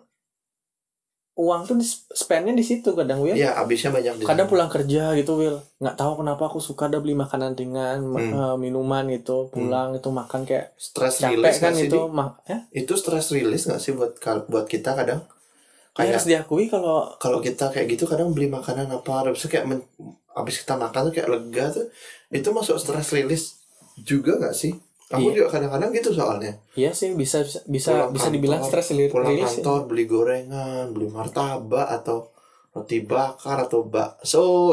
uang tuh spend-nya di situ kadang Will. Iya, habisnya banyak. Kadang pulang kerja gitu Will. Enggak tahu kenapa aku suka ada beli makanan ringan, hmm. minuman gitu, pulang hmm. itu makan kayak stress release kan itu. Ma- eh? Itu stress release enggak sih buat buat kita kadang? Kayak ya, harus diakui kalau kalau kita kayak gitu kadang beli makanan apa harusnya kayak men, abis kita makan tuh kayak lega tuh itu masuk stress release juga nggak sih? Aku iya. juga kadang-kadang gitu soalnya. Iya sih bisa bisa bisa, bisa dibilang stress release. Pulang kantor ya. Beli gorengan, beli martabak atau roti bakar atau bakso.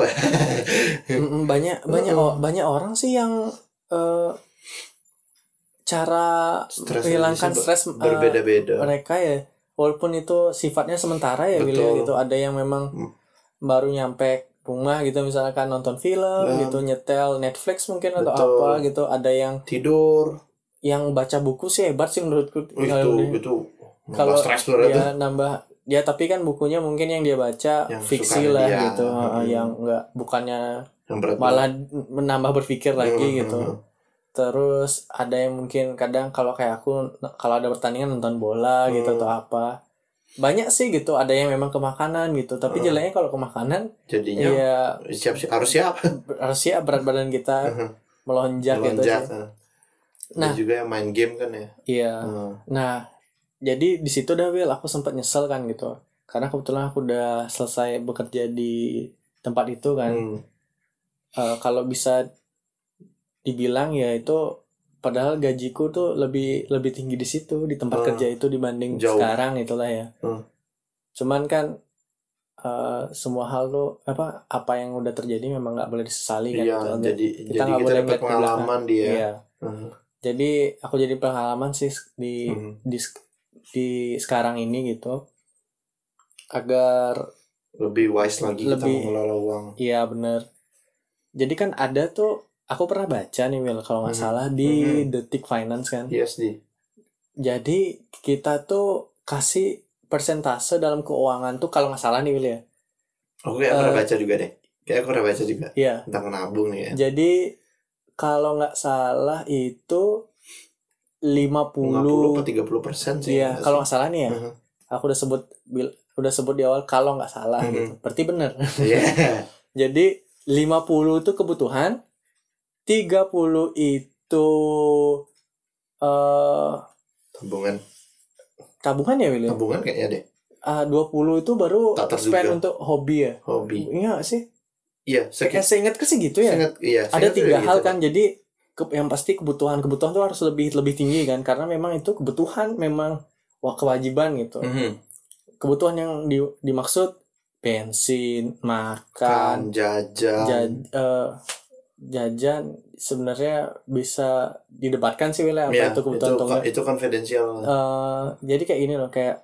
banyak banyak oh, banyak orang sih yang uh, cara stress menghilangkan stres uh, berbeda-beda mereka ya. Walaupun itu sifatnya sementara ya Will gitu. Ada yang memang hmm. baru nyampe rumah gitu misalkan nonton film nah. gitu, nyetel Netflix mungkin atau betul. Apa gitu. Ada yang tidur, yang baca buku sih hebat sih menurutku. Oh, itu gitu. Kalau dia nambah ya tapi kan bukunya mungkin yang dia baca yang fiksi lah dia. Gitu, hmm. yang enggak bukannya yang malah menambah berpikir lagi hmm. gitu. Hmm. Terus ada yang mungkin kadang kalau kayak aku kalau ada pertandingan nonton bola hmm. gitu atau apa banyak sih gitu. Ada yang memang ke makanan gitu tapi hmm. jeleknya kalau ke makanan jadinya ya, siap siap harus siap harus siap berat badan kita hmm. melonjak, melonjak gitu sih. Nah juga yang main game kan ya iya hmm. nah jadi di situ dah Will aku sempat nyesel kan gitu karena kebetulan aku udah selesai bekerja di tempat itu kan hmm. uh, kalau bisa dibilang ya itu padahal gajiku tuh lebih lebih tinggi di situ di tempat hmm. kerja itu dibanding jauh. Sekarang itulah ya. Hmm. Cuman kan uh, semua hal tuh apa apa yang udah terjadi memang nggak boleh disesali kan. Iya, gitu. Jadi kita nggak boleh dapat pengalaman dia. Iya. Hmm. Jadi aku jadi pengalaman sih di hmm. di di sekarang ini gitu agar lebih wise lagi lebih, kita mengelola uang. Iya benar. Jadi kan ada tuh aku pernah baca nih Will kalau nggak mm-hmm. salah di mm-hmm. Detik Finance kan. Yes di. Jadi kita tuh kasih persentase dalam keuangan tuh kalau nggak salah nih Will ya. Aku kayak uh, pernah baca juga deh. Kayak aku pernah baca juga. Iya. Tentang menabung nih ya. Jadi kalau nggak salah itu lima puluh atau tiga puluh persen sih. Iya kalau nggak salah nih ya. Uh-huh. Aku udah sebut udah sebut di awal kalau nggak salah mm-hmm. gitu. Berarti bener. Yeah. Jadi lima puluh itu kebutuhan. tiga puluh itu uh, tabungan. Tabungan ya, William? Tabungan kayaknya deh. Ah, uh, dua puluh itu baru spend untuk hobi ya. Hobi. Iya sih. Iya, saya ingat ke segitu ya. Seingat, iya, ada tiga hal gitu, kan. Jadi ke- yang pasti kebutuhan-kebutuhan itu harus lebih lebih tinggi kan karena memang itu kebutuhan memang wah kewajiban gitu. Mm-hmm. Kebutuhan yang di, dimaksud bensin, makan, kan, jajan. Jaj, uh, jajan sebenarnya bisa didebatkan sih Willy apa ya, itu kebutuhan itu, atau itu konfidensial. Uh, jadi kayak ini loh kayak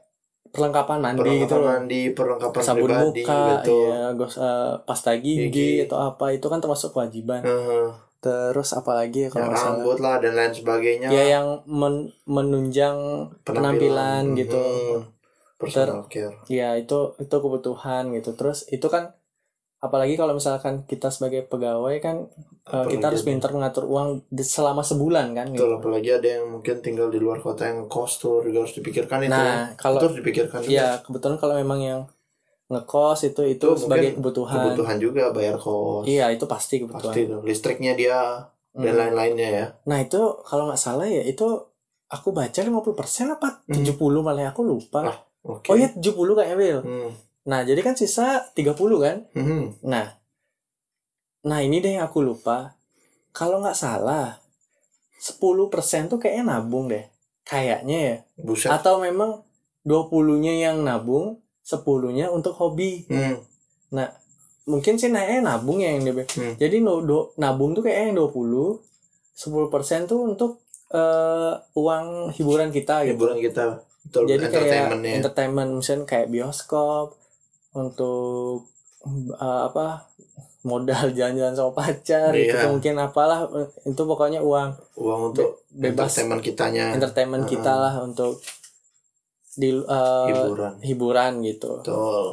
perlengkapan mandi perlengkapan gitu loh. Mandi, perlengkapan sabun pribadi, muka, gitu. Ya, gos, uh, pasta gigi, gigi atau apa itu kan termasuk kewajiban. Uh-huh. Terus apalagi kalau ya, rambut lah dan lain sebagainya. Ya yang men- menunjang penampilan, penampilan gitu. Hmm. Personal Ter- care. Ya itu itu kebutuhan gitu. Terus itu kan apalagi kalau misalkan kita sebagai pegawai kan uh, kita harus pintar mengatur uang selama sebulan kan gitu. Betul, apalagi ada yang mungkin tinggal di luar kota yang ngekos tuh juga harus dipikirkan itu. Nah, kalau itu harus dipikirkan juga. Iya, kebetulan kalau memang yang ngekos itu itu, itu sebagai kebutuhan. Kebutuhan juga bayar kos. Iya, itu pasti kebutuhan. Pasti itu. Listriknya dia hmm. dan lain-lainnya ya. Nah, itu kalau nggak salah ya itu aku baca lima puluh persen apa hmm. tujuh puluh malah aku lupa. Ah, okay. Oh iya tujuh puluh kayaknya Will. Hmm. Nah, jadi kan sisa tiga puluh kan? Mm-hmm. Nah, nah ini deh yang aku lupa. Kalau nggak salah, sepuluh persen tuh kayaknya nabung deh. Kayaknya ya. Buset. Atau memang dua puluh-nya yang nabung, sepuluh-nya untuk hobi. Mm. Nah, mungkin sih naiknya nabung yang dia. Mm. Jadi no, do, nabung tuh kayaknya yang dua puluh, sepuluh persen tuh untuk uh, uang hiburan kita. Hiburan gitu. Kita. Betul, jadi kayak ya. Entertainment, misalnya kayak bioskop, untuk uh, apa modal jalan-jalan sama pacar yeah. Itu mungkin apalah itu pokoknya uang uang untuk be- bebas entertainment kitanya entertainment uh, kita lah untuk di uh, hiburan hiburan gitu. Betul.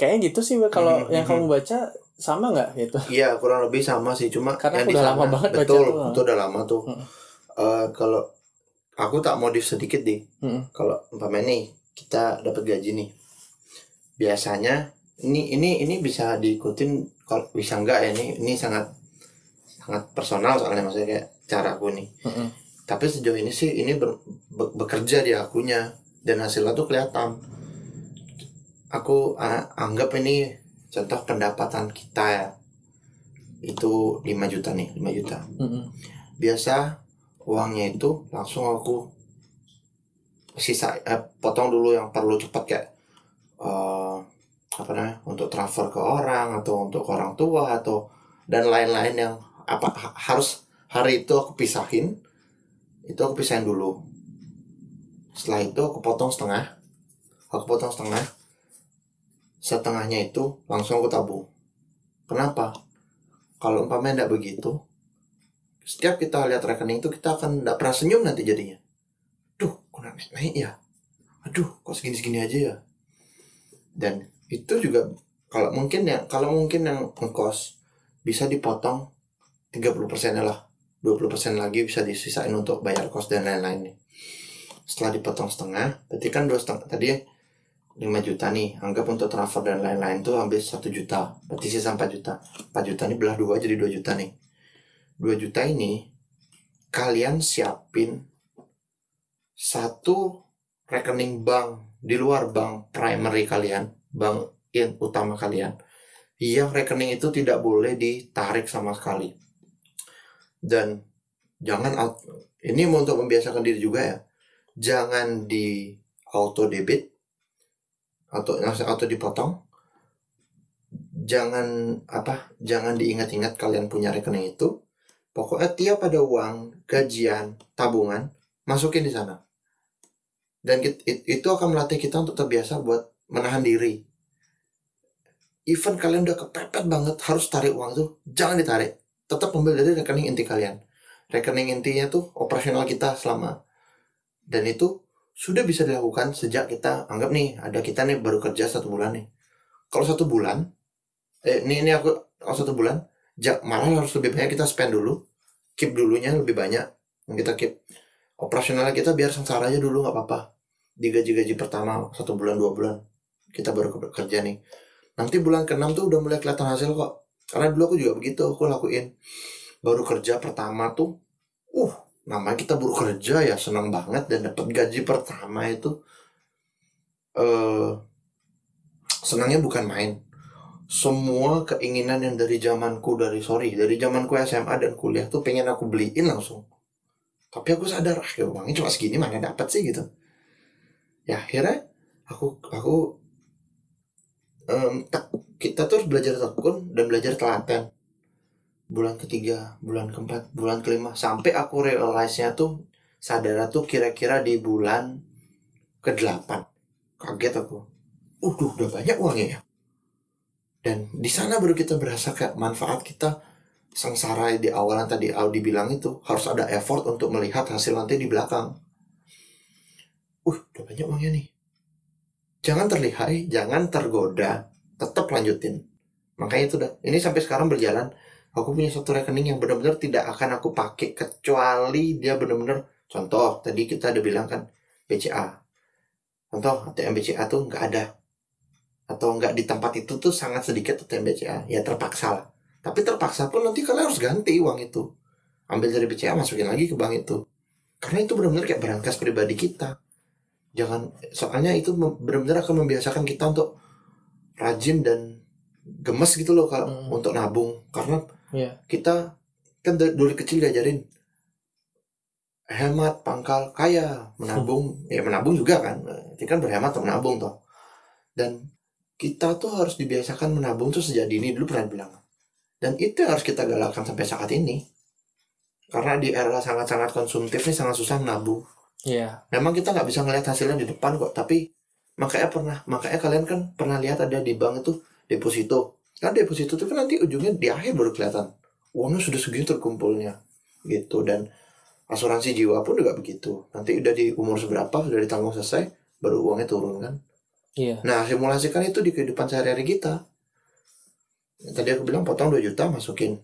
Kayaknya gitu sih kalau mm-hmm. yang kamu baca sama nggak gitu? Iya kurang lebih sama sih cuma karena yang aku udah lama banget betul, baca tuh. Itu udah lama tuh. Mm-hmm. Uh, kalau aku tak modif sedikit deh. Mm-hmm. Kalau umpamanya nih kita dapat gaji nih. Biasanya ini ini ini bisa diikutin kalau bisa enggak ya ini ini sangat sangat personal soalnya maksudnya kayak cara aku nih. Mm-hmm. Tapi sejauh ini sih ini ber, be, bekerja di akunya dan hasilnya tuh kelihatan. Aku a, anggap ini contoh pendapatan kita ya. Itu lima juta nih, lima juta. Mm-hmm. Biasa uangnya itu langsung aku sisa eh, potong dulu yang perlu cepat kayak Uh, apa namanya untuk transfer ke orang atau untuk orang tua atau dan lain-lain yang apa ha- harus hari itu aku pisahin itu aku pisahin dulu setelah itu aku potong setengah aku potong setengah setengahnya itu langsung aku tabung. Kenapa? Kalau umpamanya tidak begitu setiap kita lihat rekening itu kita akan tidak pernah senyum nanti jadinya. Duh, kok naik-naik ya? Aduh, kok segini-segini aja ya? Dan itu juga kalau mungkin ya kalau mungkin yang ngekos bisa dipotong tiga puluh persen lah, dua puluh persen lagi bisa disisain untuk bayar kos dan lain-lain. Setelah dipotong setengah, berarti kan dua setengah tadi lima juta nih, anggap untuk transfer dan lain-lain tuh hampir satu juta. Berarti sisa empat juta. empat juta ini belah dua jadi dua juta nih. dua juta ini kalian siapin satu rekening bank di luar bank primary kalian, bank in utama kalian, yang rekening itu tidak boleh ditarik sama sekali. Dan jangan auto, ini untuk membiasakan diri juga ya, jangan di auto debit atau langsung auto dipotong. Jangan apa, jangan diingat-ingat kalian punya rekening itu. Pokoknya tiap ada uang, gajian, tabungan, masukin di sana. Dan it, it, itu akan melatih kita untuk terbiasa buat menahan diri. Even kalian udah kepepet banget harus tarik uang tuh, jangan ditarik. Tetap ambil dari rekening inti kalian. Rekening intinya tuh operasional kita selama. Dan itu sudah bisa dilakukan sejak kita, anggap nih, ada kita nih baru kerja satu bulan nih. Kalau satu bulan, eh, ini, ini aku, kalau satu bulan, malah harus lebih banyak kita spend dulu. Keep dulunya lebih banyak. Kita keep. Operasionalnya kita biar sengsara aja dulu, gak apa-apa. Di gaji-gaji pertama, satu bulan, dua bulan, kita baru kerja nih. Nanti bulan keenam tuh udah mulai kelihatan hasil kok. Karena dulu aku juga begitu, aku lakuin. Baru kerja pertama tuh, uh, namanya kita baru kerja ya, senang banget. Dan dapat gaji pertama itu, uh, senangnya bukan main. Semua keinginan yang dari zamanku, dari sorry, dari zamanku S M A dan kuliah tuh pengen aku beliin langsung. Tapi aku sadar, ah ya uangnya cuma segini, mana dapat sih gitu. Ya akhirnya, aku, aku, Um, tak, kita tuh harus belajar tekun dan belajar telaten. Bulan ketiga, bulan keempat, bulan kelima, sampai aku realize-nya tuh, sadara tuh kira-kira di bulan kedelapan. Kaget aku, udah udah banyak uangnya ya. Dan di sana baru kita berasa kayak manfaat kita sengsara di awalan tadi Audi bilang itu. Harus ada effort untuk melihat hasil nanti di belakang. Uh, udah banyak uangnya nih. Jangan terlihai, jangan tergoda, tetap lanjutin. Makanya itu dah, ini sampai sekarang berjalan. Aku punya satu rekening yang benar-benar tidak akan aku pakai, kecuali dia benar-benar, contoh, tadi kita ada bilang kan, B C A. Contoh, A T M B C A tuh nggak ada. Atau nggak di tempat itu tuh sangat sedikit A T M B C A, ya terpaksa lah. Tapi terpaksa pun nanti kalian harus ganti uang itu. Ambil dari B C A, masukin lagi ke bank itu. Karena itu benar-benar kayak barang kas pribadi kita. Jangan, soalnya itu benar-benar akan membiasakan kita untuk rajin dan gemes gitu loh kalau hmm. untuk nabung. Karena yeah. kita kan dari, dari kecil diajarin hemat, pangkal, kaya, menabung. Hmm. Ya menabung juga kan, itu kan berhemat atau menabung toh. Dan kita tuh harus dibiasakan menabung tuh sejak dini, dulu pernah bilang. Dan itu harus kita galakan sampai saat ini. Karena di era sangat-sangat konsumtif ini sangat susah menabung. Iya. Yeah. Memang kita nggak bisa ngelihat hasilnya di depan kok, tapi makanya pernah, makanya kalian kan pernah lihat ada di bank itu deposito. Kan deposito itu kan nanti ujungnya di akhir baru kelihatan uangnya sudah segini terkumpulnya, gitu. Dan asuransi jiwa pun juga begitu. Nanti udah di umur seberapa sudah ditanggung selesai, baru uangnya turun kan. Iya. Yeah. Nah simulasikan itu di kehidupan sehari-hari kita. Tadi aku bilang potong dua juta masukin.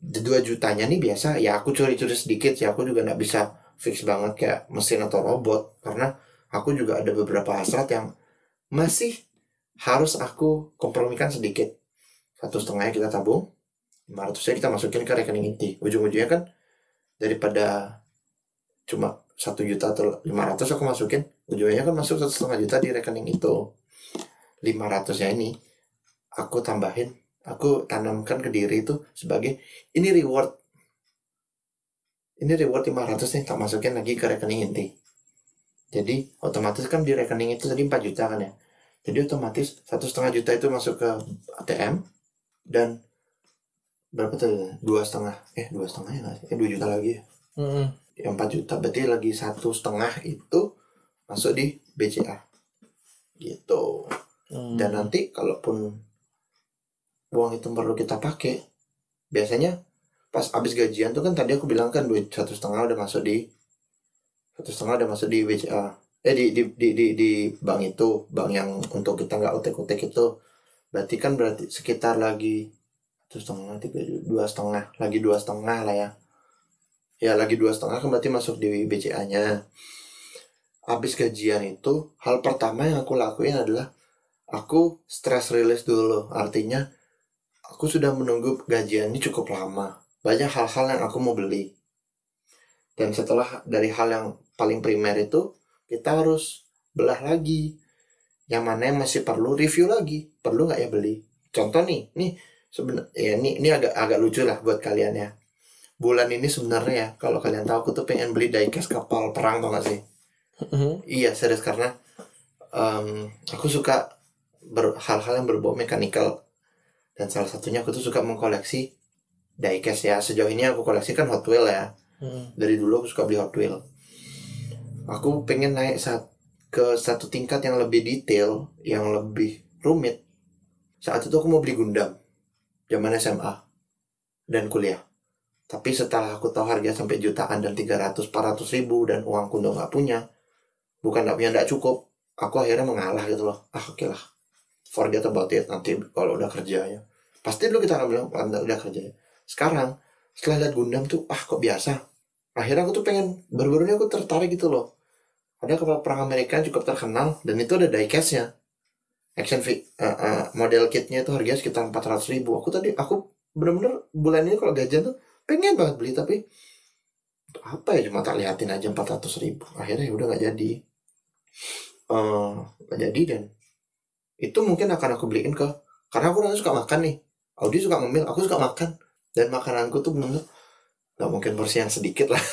dua jutanya nih biasa, ya aku curi-curi sedikit, ya aku juga nggak bisa fix banget kayak mesin atau robot. Karena aku juga ada beberapa hasrat yang masih harus aku kompromikan sedikit. Satu setengahnya kita tabung, lima ratusnya kita masukin ke rekening inti. Ujung-ujungnya kan daripada cuma satu juta atau lima ratus aku masukin, ujungnya kan masuk satu koma lima juta di rekening itu. Lima ratusnya ini aku tambahin, aku tanamkan ke diri itu sebagai ini reward. Ini reward lima ratus nih, tak masukin lagi ke rekening inti. Jadi otomatis kan di rekening itu tadi empat juta kan ya. Jadi otomatis satu koma lima juta itu masuk ke A T M. Dan berapa tadi? dua koma lima. Eh dua koma lima ya gak sih? Eh dua juta lagi ya. Mm-hmm. Ya empat juta berarti lagi satu koma lima itu masuk di B C A. Gitu. Mm. Dan nanti kalaupun uang itu perlu kita pakai, biasanya pas abis gajian tuh kan tadi aku bilang kan duit satu setengah udah masuk di satu setengah udah masuk di B C A, eh di di di di, di bank itu, bank yang untuk kita nggak otek-otek itu. Berarti kan berarti sekitar lagi satu setengah tiga dua setengah lagi dua setengah lah ya ya lagi dua setengah kan berarti masuk di B C A nya. Abis gajian itu hal pertama yang aku lakuin adalah aku stress release dulu, artinya aku sudah menunggu gajian ini cukup lama. Banyak hal-hal yang aku mau beli. Dan setelah dari hal yang paling primer itu, kita harus belah lagi. Yang mana yang masih perlu review lagi. Perlu nggak ya beli? Contoh nih, nih sebenarnya ini ini agak agak lucu lah buat kalian ya. bulan ini sebenarnya ya, kalau kalian tahu, aku tuh pengen beli diecast kapal perang, tau gak sih? Mm-hmm. Iya serius, karena um, aku suka ber- hal-hal yang berbau mekanikal, dan salah satunya aku tuh suka mengkoleksi diecast ya. Sejauh ini aku koleksikan Hot Wheel ya. Mm-hmm. Dari dulu aku suka beli Hot Wheel. Aku pengen naik saat ke satu tingkat yang lebih detail, yang lebih rumit. Saat itu aku mau beli Gundam zaman S M A dan kuliah. Tapi setelah aku tahu harga sampai jutaan dan tiga ratus, empat ratus ribu, dan uangku udah gak punya, bukan gak punya, gak cukup, aku akhirnya mengalah gitu loh. Ah oke lah, forget about it, nanti kalau udah kerja ya. Pasti dulu kita gak bilang udah kerja ya. Sekarang setelah lihat Gundam tuh, ah kok biasa. Akhirnya aku tuh pengen, baru-baru ini aku tertarik gitu loh. Ada kapal perang Amerika cukup terkenal, dan itu ada diecast-nya. Action fi- uh, uh, model kitnya itu harganya sekitar empat ratus ribu. Aku tadi, aku bener-bener bulan ini kalau gajian tuh pengen banget beli, tapi apa ya, cuma tak liatin aja empat ratus ribu. Akhirnya udah gak jadi. Uh, gak jadi, dan itu mungkin akan aku beliin ke, karena aku orangnya suka makan nih. Audi suka ngemil, aku suka makan. Dan makananku tuh bener-bener gak mungkin bersihan sedikit lah.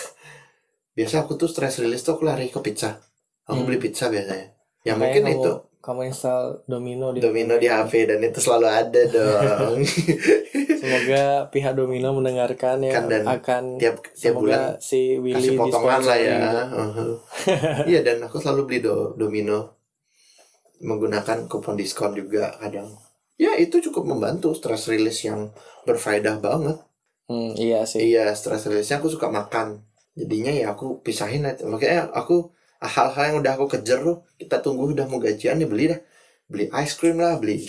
Biasa aku tuh stress release tuh aku lari ke pizza. Aku hmm. beli pizza biasanya. Ya makanya mungkin kamu, itu kamu install Domino di Domino di H P, dan itu selalu ada dong. Semoga pihak Domino mendengarkan ya, kan, dan akan tiap tiap bulan si Willy kasih potongan lah ya. Uh-huh. Iya, dan aku selalu beli do, Domino menggunakan kupon diskon juga kadang. Ya itu cukup membantu stress release yang berfaedah banget. Hmm, iya sih. Iya, stress release-nya aku suka makan. Jadinya ya aku pisahin. Makanya aku, hal-hal yang udah aku kejar tuh, kita tunggu udah mau gajian ya beli dah. Beli ice cream lah, beli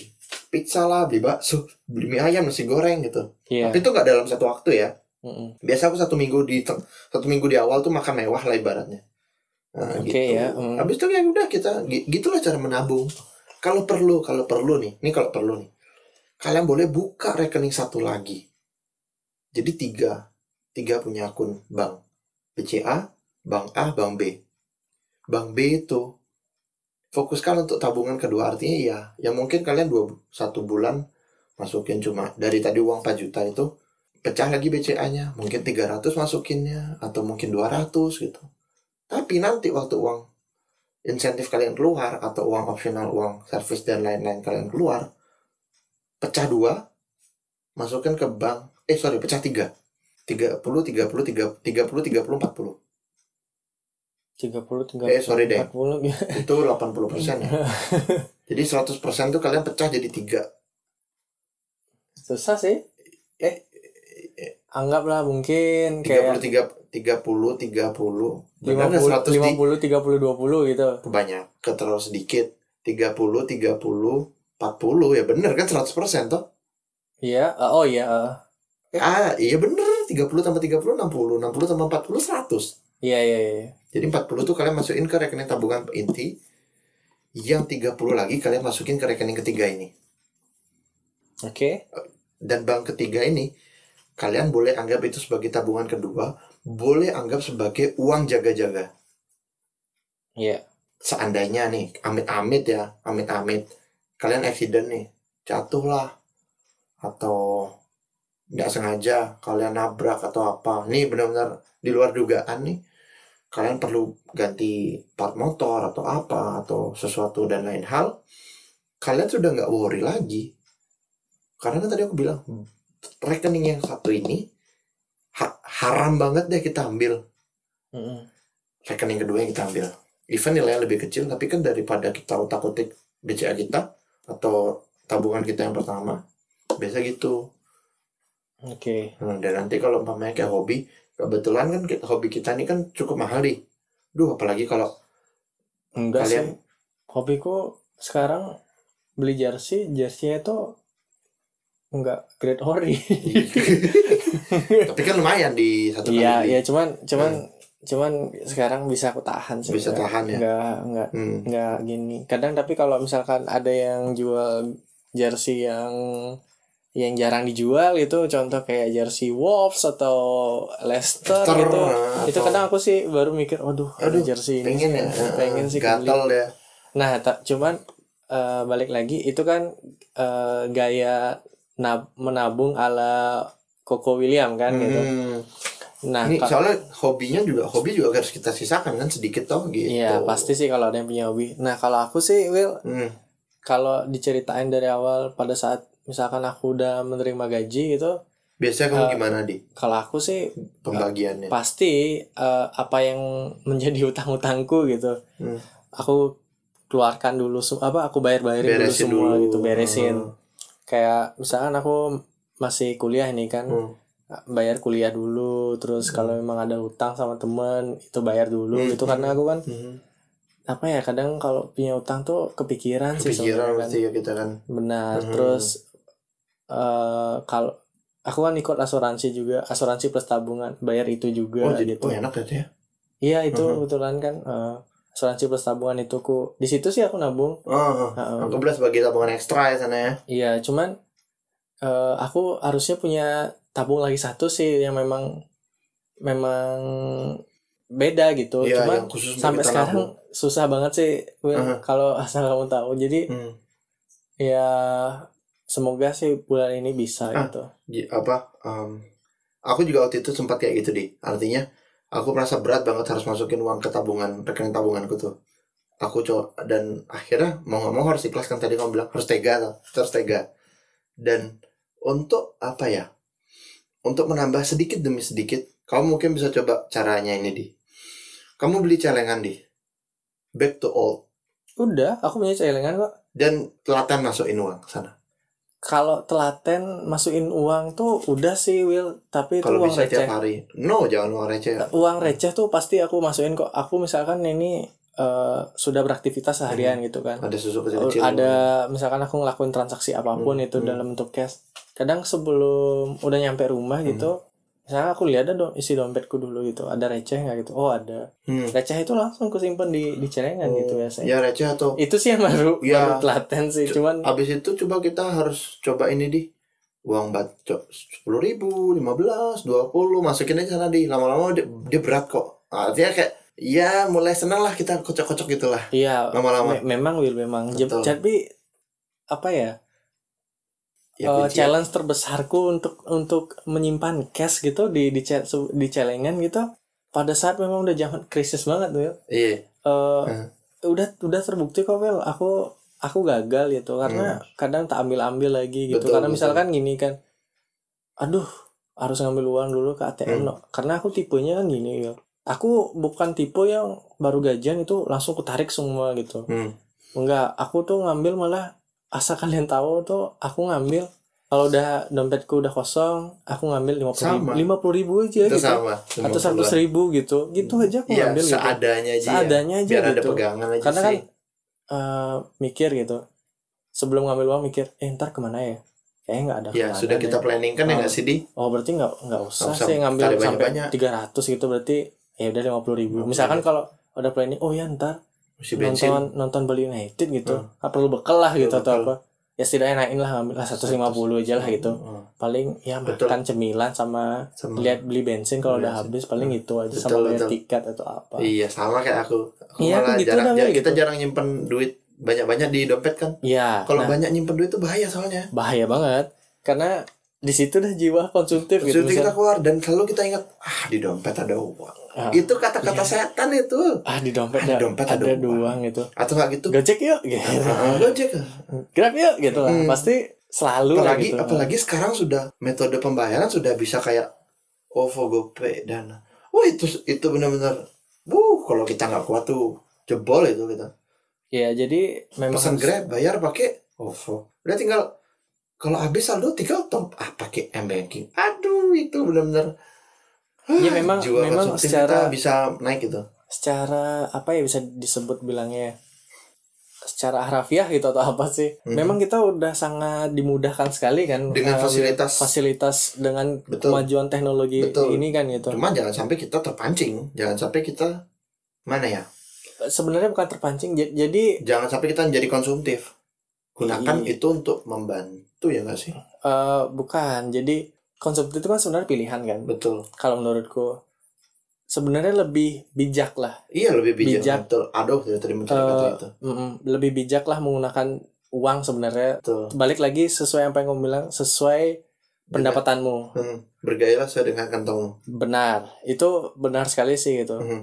pizza lah, beli bakso, beli mie ayam, nasi goreng gitu. Yeah. Tapi itu gak dalam satu waktu ya. Mm-mm. Biasa aku satu minggu di satu minggu di awal tuh makan mewah lah ibaratnya. Nah, Oke okay, gitu. ya. Mm. Habis itu ya udah kita, gitulah cara menabung. Kalau perlu, kalau perlu nih, nih kalau perlu nih, kalian boleh buka rekening satu lagi. Jadi tiga, tiga punya akun bank, B C A, bank A, bank B. Bank B itu fokuskan untuk tabungan kedua, artinya ya, yang mungkin kalian dua, satu bulan masukin cuma dari tadi uang empat juta itu, pecah lagi B C A-nya, mungkin tiga ratus masukinnya, atau mungkin dua ratus gitu. Tapi nanti waktu uang insentif kalian keluar, atau uang opsional, uang servis dan lain-lain kalian keluar, pecah dua, masukin ke bank. Eh sorry, pecah tiga. Tiga puluh, tiga puluh, tiga puluh, tiga puluh, empat puluh. Tiga puluh, tiga puluh, eh sorry deh, empat puluh. Itu delapan puluh persen ya. Jadi seratus persen tuh kalian pecah jadi tiga. Susah sih. Eh, eh anggaplah mungkin tiga puluh, kayak tiga puluh, tiga puluh, tiga puluh, bener seratus, lima puluh, tiga puluh, dua puluh gitu. Banyak, terlalu sedikit. Tiga puluh, tiga puluh, empat puluh. Ya bener kan seratus persen toh. Iya, uh, oh iya. Uh. Eh. Ah, iya bener. tiga puluh tambah tiga puluh, enam puluh. enam puluh tambah empat puluh, seratus. Iya, iya, iya. Jadi empat puluh tuh kalian masukin ke rekening tabungan inti. Yang tiga puluh lagi kalian masukin ke rekening ketiga ini. Oke. Okay. Dan bank ketiga ini, kalian boleh anggap itu sebagai tabungan kedua. Boleh anggap sebagai uang jaga-jaga. Iya. Yeah. Seandainya nih, amit-amit ya. Amit-amit. Kalian accident nih. Jatuh lah. Atau nggak sengaja kalian nabrak atau apa, nih benar-benar di luar dugaan nih, kalian perlu ganti part motor atau apa atau sesuatu dan lain hal, kalian sudah nggak worry lagi, karena tadi aku bilang rekening yang satu ini ha- haram banget deh kita ambil. Mm-hmm. Rekening kedua yang kita ambil, even nilainya lebih kecil, tapi kan daripada kita utak-utik B C A kita atau tabungan kita yang pertama, biasa gitu. Oke. Okay. Nah, dan nanti kalau umpamanya kayak hobi, kebetulan kan kita, hobi kita ini kan cukup mahal nih. Duh, apalagi kalau enggak kalian sih. Hobiku sekarang beli jersey, jersey itu enggak grade ori. Tapi kan lumayan di satu kali. Iya, iya, cuman cuman hmm. cuman sekarang bisa aku tahan sih. Bisa enggak, tahan ya. Enggak enggak hmm. enggak gini. Kadang tapi kalau misalkan ada yang jual jersey yang yang jarang dijual itu, contoh kayak jersey Wolves atau Leicester gitu, nah, itu kadang aku sih baru mikir, waduh, aduh, jersey ini pengen ya, pengen uh, sih gatal ya. Nah, tak cuman uh, balik lagi itu kan uh, gaya nab- menabung ala Koko William kan hmm. gitu. Nah, ini, soalnya hobinya juga hobi juga harus kita sisakan kan sedikit toh gitu. Iya, pasti sih kalau ada yang punya hobi. Nah, kalau aku sih Will, hmm. kalau diceritain dari awal pada saat misalkan aku udah menerima gaji gitu, biasanya kamu uh, gimana, Di? Kalau aku sih pembagiannya uh, pasti uh, apa yang menjadi utang-utangku gitu. Hmm. Aku keluarkan dulu su- apa aku bayar-bayarin dulu semua dulu. Gitu, beresin. Hmm. Kayak misalkan aku masih kuliah nih kan. Hmm. Bayar kuliah dulu, terus hmm. kalau memang ada hutang sama temen itu bayar dulu hmm. gitu, karena aku kan hmm. apa ya, kadang kalau punya hutang tuh kepikiran, kepikiran sih sebenarnya kan. Ya kita kan benar hmm. terus uh, kalau aku kan ikut asuransi juga, asuransi plus tabungan, bayar itu juga. Oh jadi gitu. Oh, enak gitu ya. Iya itu hmm. kebetulan kan uh, asuransi plus tabungan itu ku di situ sih aku nabung. Oh, uh, aku belas bagi tabungan ekstra ya sana ya. Iya cuman uh, aku harusnya punya tabung lagi satu sih yang memang memang beda gitu. Ya, cuma sampai sekarang nabung. Susah banget sih uh-huh. kalau asal kamu tahu. Jadi hmm. ya semoga sih bulan ini bisa ah, gitu. Apa? Um, aku juga waktu itu sempat kayak gitu, Di. Artinya aku merasa berat banget harus masukin uang ke tabungan, rekening tabunganku tuh. Aku co- dan akhirnya mau nggak mau harus ikhlas kan, tadi kamu bilang harus tega, harus tega. Dan untuk apa ya? Untuk menambah sedikit demi sedikit, kamu mungkin bisa coba caranya ini, Di. Kamu beli celengan, Di. Back to old. Udah, aku punya celengan kok. Dan telaten masukin uang sana. Kalau telaten masukin uang tuh udah sih, Will. Tapi itu kalau uang receh. Kalau bisa tiap hari. No, jangan uang receh. Uang receh tuh pasti aku masukin kok. Aku misalkan ini uh, sudah beraktivitas seharian hmm. gitu kan. Ada susu kecil-kecil. Ada, misalkan aku ngelakuin transaksi apapun hmm. itu hmm. dalam bentuk cash. Kadang sebelum udah nyampe rumah gitu, hmm. misalnya aku lihat ada isi dompetku dulu gitu, ada receh nggak gitu? Oh ada. Hmm. Receh itu langsung kusimpen di di celengan oh, gitu biasanya. Ya receh atau itu sih yang baru ya, baru telaten sih. C- Cuman abis itu coba kita harus coba ini, Di, uang bacok sepuluh ribu, lima belas, dua puluh, masukin aja sana, Di. Lama-lama dia, dia berat kok. Artinya kayak ya mulai senang lah kita kocok-kocok gitulah. Iya. Lama-lama. Me- memang Will memang. Betul. Jadi apa ya? Ya, uh, challenge terbesarku untuk untuk menyimpan cash gitu di di, di celengan gitu pada saat memang udah zaman krisis banget tuh. Iya. Uh, hmm. Udah udah terbukti kok, Wel. Aku aku gagal gitu karena hmm. kadang tak ambil-ambil lagi gitu. Betul, karena betul. Misalkan gini kan. Aduh, harus ngambil uang dulu ke A T M hmm. no. Karena aku tipenya kan gini, Wel. Aku bukan tipe yang baru gajian itu langsung kutarik semua gitu. Hmm. Enggak, aku tuh ngambil malah. Asal kalian tahu tuh aku ngambil kalau udah dompetku udah kosong, aku ngambil lima puluh ribu aja itu gitu. Sama, atau seratus ribu gitu. Gitu aja aku ya, ngambil seadanya gitu. Aja seadanya ya. Aja biar gitu. Ada pegangan aja. Karena sih. Kan uh, mikir gitu. Sebelum ngambil uang mikir, eh ntar kemana ya? Kayaknya enggak ada. Ya, sudah kita ya. Planning kan oh. ya enggak sih, Di? Oh, berarti enggak enggak usah, usah sih ngambil sampai tiga ratus gitu berarti ya udah lima puluh ribu. Hmm, misalkan ya. Kalau udah planning, oh ya ntar nonton nonton Bali United gitu, hmm. nggak perlu bekal lah gitu, betul, atau betul. Apa ya setidaknya naikin lah, ambil lah seratus lima puluh aja lah gitu, hmm. paling ya betul. Makan cemilan sama, sama lihat beli bensin kalau udah habis paling hmm. itu aja, betul, sama beli tiket atau apa. Iya sama kayak aku, aku ya, malah gitu jarang, jar- gitu. Kita jarang nyimpen duit banyak-banyak di dompet kan ya, kalau nah, banyak nyimpen duit itu bahaya, soalnya bahaya banget karena di situ dah jiwa konsumtif, konsumtif gitu kita keluar dan selalu kita ingat ah di dompet ada uang. Ah, itu kata-kata iya. setan itu. Ah di dompet, ah, di dompet ada, ada uang gitu. Atau enggak gitu. Gojek yuk gitu. Ah, Gojek. Grab yuk gitu lah. Hmm. Pasti selalu apalagi gitu. Apalagi sekarang sudah metode pembayaran sudah bisa kayak O V O, GoPay, Dana. Wah itu itu benar-benar wuh kalau kita enggak kuat tuh jebol itu kita. Ya jadi memang pesan harus... Grab bayar pakai O V O. Udah tinggal kalau habis saldo tinggal top up pakai M-banking. Aduh itu benar-benar ya memang jiwa memang secara bisa naik gitu. Secara apa ya bisa disebut bilangnya secara harafiah gitu atau apa sih? Hmm. Memang kita udah sangat dimudahkan sekali kan dengan fasilitas fasilitas dengan betul. Kemajuan teknologi betul. Ini kan gitu. Cuma jangan sampai kita terpancing, jangan sampai kita mana ya? Sebenarnya bukan terpancing. Jadi jangan sampai kita menjadi konsumtif. Gunakan iya. itu untuk membantu ya enggak sih? Uh, bukan. Jadi konsumtif itu kan sebenarnya pilihan kan. Betul. Kalau menurutku sebenarnya lebih bijak lah. Iya lebih bijak. bijak. Betul. Aduh tidak terima uh, kata itu. Lebih bijak lah menggunakan uang sebenarnya. Betul. Balik lagi sesuai apa yang kamu bilang, sesuai pendapatanmu. Hmm, bergayalah sesuai dengan kantongmu. Benar, itu benar sekali sih gitu. Hmm.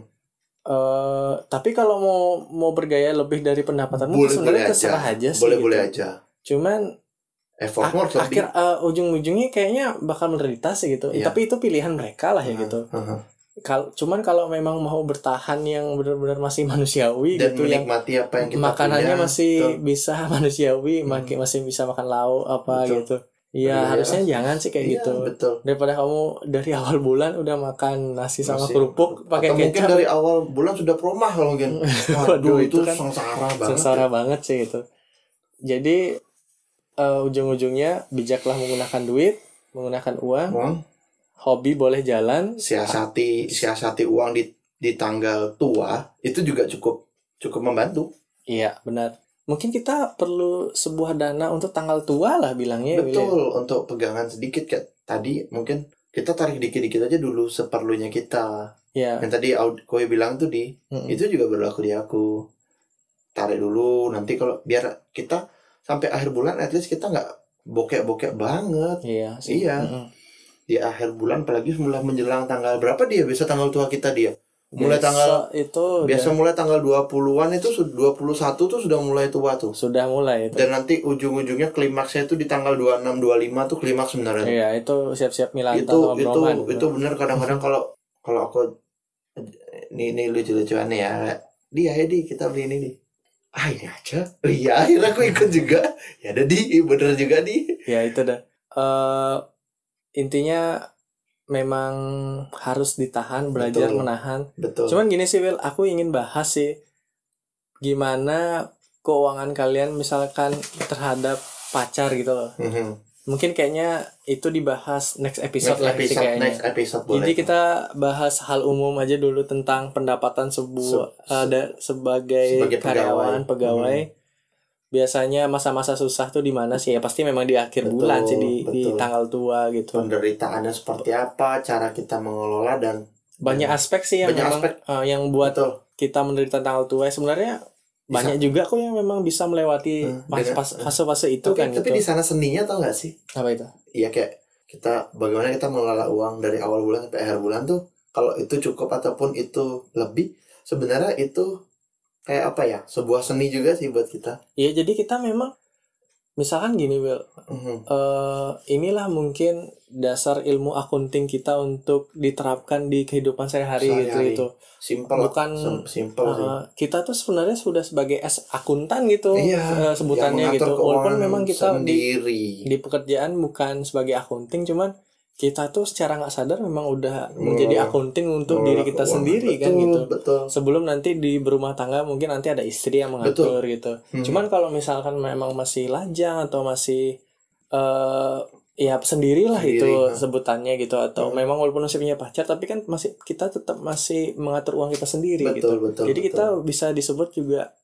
Uh, tapi kalau mau mau bergaya lebih dari pendapatanmu sebenarnya terserah aja sih. Boleh-boleh gitu. Aja. Cuman effortmu ak- akhir uh, ujung-ujungnya kayaknya bakal menderita sih gitu. Yeah. Tapi itu pilihan mereka lah ya uh-huh. gitu. Uh-huh. Kal- cuman kalau memang mau bertahan yang benar-benar masih manusiawi dan gitu, menikmati yang apa yang kita makanannya punya, masih betul. Bisa manusiawi, hmm. masih bisa makan lauk apa betul. Gitu. Iya harusnya ya. Jangan sih kayak ya, gitu. Betul. Daripada kamu dari awal bulan udah makan nasi sama masih. Kerupuk pakai kecap. Mungkin dari awal bulan sudah promah loh mungkin. Waduh itu kan sengsara banget. Sengsara ya. Banget sih itu. Jadi uh, ujung-ujungnya bijaklah menggunakan duit, menggunakan uang. uang. Hobi boleh jalan. Siasati siasati uang di di tanggal tua itu juga cukup cukup membantu. Iya benar. Mungkin kita perlu sebuah dana untuk tanggal tua lah bilangnya. Betul William. Untuk pegangan sedikit kayak tadi mungkin kita tarik dikit-dikit aja dulu seperlunya kita. Iya. Yang tadi Kowe bilang tuh di mm-hmm. itu juga berlaku di aku. Tarik dulu nanti kalau biar kita sampai akhir bulan at least kita nggak bokek-bokek banget. Iya. Sih. Iya. Mm-hmm. Di akhir bulan apalagi mulai menjelang tanggal berapa dia biasa tanggal tua kita dia mulai biasa tanggal itu biasa udah. Mulai tanggal dua puluhan itu dua puluh satu tuh sudah mulai tua tuh sudah mulai itu. Dan nanti ujung-ujungnya klimaksnya itu di tanggal dua puluh enam dua puluh lima tuh klimaks sebenarnya. Iya itu siap-siap Milanta atau Roman itu itu, itu benar kadang-kadang kalau kalau aku ini ini lucu-lucuan ya dia ya di kita beli ini nih ah ini aja iya akhirnya aku ikut juga ya ada di bener juga di ya itu dah uh... intinya memang harus ditahan belajar betul, menahan. Betul. Cuman gini sih Will, aku ingin bahas sih gimana keuangan kalian misalkan terhadap pacar gitu loh. Mm-hmm. Mungkin kayaknya itu dibahas next episode next lah episode, sih kayaknya. Next episode boleh. Jadi kita bahas hal umum aja dulu tentang pendapatan sebuah se- ada sebagai, sebagai karyawan, pegawai. pegawai. Mm-hmm. Biasanya masa-masa susah tuh di mana sih ya pasti memang di akhir betul, bulan sih di, di tanggal tua gitu. Penderitaannya seperti apa, cara kita mengelola dan banyak dan aspek sih yang memang, aspek. Uh, yang buat betul. Kita menderita tanggal tua sebenarnya bisa. Banyak juga kok yang memang bisa melewati hmm, pas, dengan, pas, fase-fase itu tapi, kan. Tapi gitu. Di sana seninya tau gak sih? Apa itu? Iya kayak kita bagaimana kita mengelola uang dari awal bulan sampai akhir bulan tuh kalau itu cukup ataupun itu lebih sebenarnya itu kayak apa ya sebuah seni juga sih buat kita. Iya jadi kita memang misalkan gini Will mm-hmm. uh, inilah mungkin dasar ilmu akunting kita untuk diterapkan di kehidupan sehari-hari gitu gitu. Simple bukan simple uh, sih. Kita tuh sebenarnya sudah sebagai as akuntan gitu iya, uh, sebutannya gitu walaupun memang kita sendiri. di di pekerjaan bukan sebagai akunting cuman kita tuh secara nggak sadar memang udah oh, menjadi akunting untuk oh, diri kita oh, sendiri betul, kan gitu. Betul. Sebelum nanti di berumah tangga mungkin nanti ada istri yang mengatur betul. Gitu. Hmm. Cuman kalau misalkan memang masih lajang atau masih uh, ya sendirilah sendiri, itu kan. Sebutannya gitu atau hmm. memang walaupun masih punya pacar tapi kan masih kita tetap masih mengatur uang kita sendiri betul, gitu. Betul, jadi betul. Kita bisa disebut juga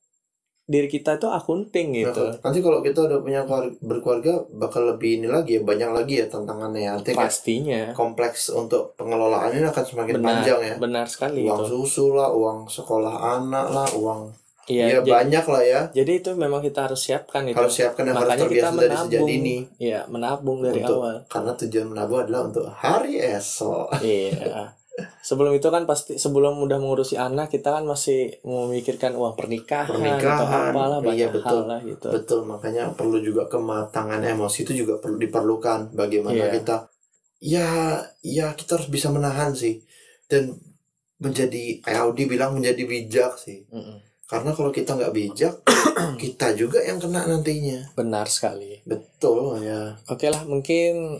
diri kita tuh akunting gitu. Nah, nanti kalau kita udah punya keluarga, berkeluarga bakal lebih ini lagi ya, banyak lagi ya tantangannya. Nanti pastinya. Kompleks untuk pengelolaannya akan semakin benar, panjang ya. Benar sekali. Uang gitu. Susu lah, uang sekolah anak lah, uang. Iya ya, banyak lah ya. Jadi itu memang kita harus siapkan gitu. Harus siapkan yang makanya harus terbiasa kita dari sejak dini. Iya menabung dari untuk, awal. Karena tujuan menabung adalah untuk hari esok. Iya. Sebelum itu kan pasti sebelum udah mengurusi anak kita kan masih memikirkan uang pernikahan, pernikahan atau apalah banyak iya, betul, hal lah gitu. Betul makanya perlu juga kematangan emosi itu juga perlu diperlukan bagaimana yeah. kita ya ya kita harus bisa menahan sih dan menjadi Audi bilang menjadi bijak sih mm-hmm. karena kalau kita nggak bijak kita juga yang kena nantinya. Benar sekali. Betul ya. Oke lah mungkin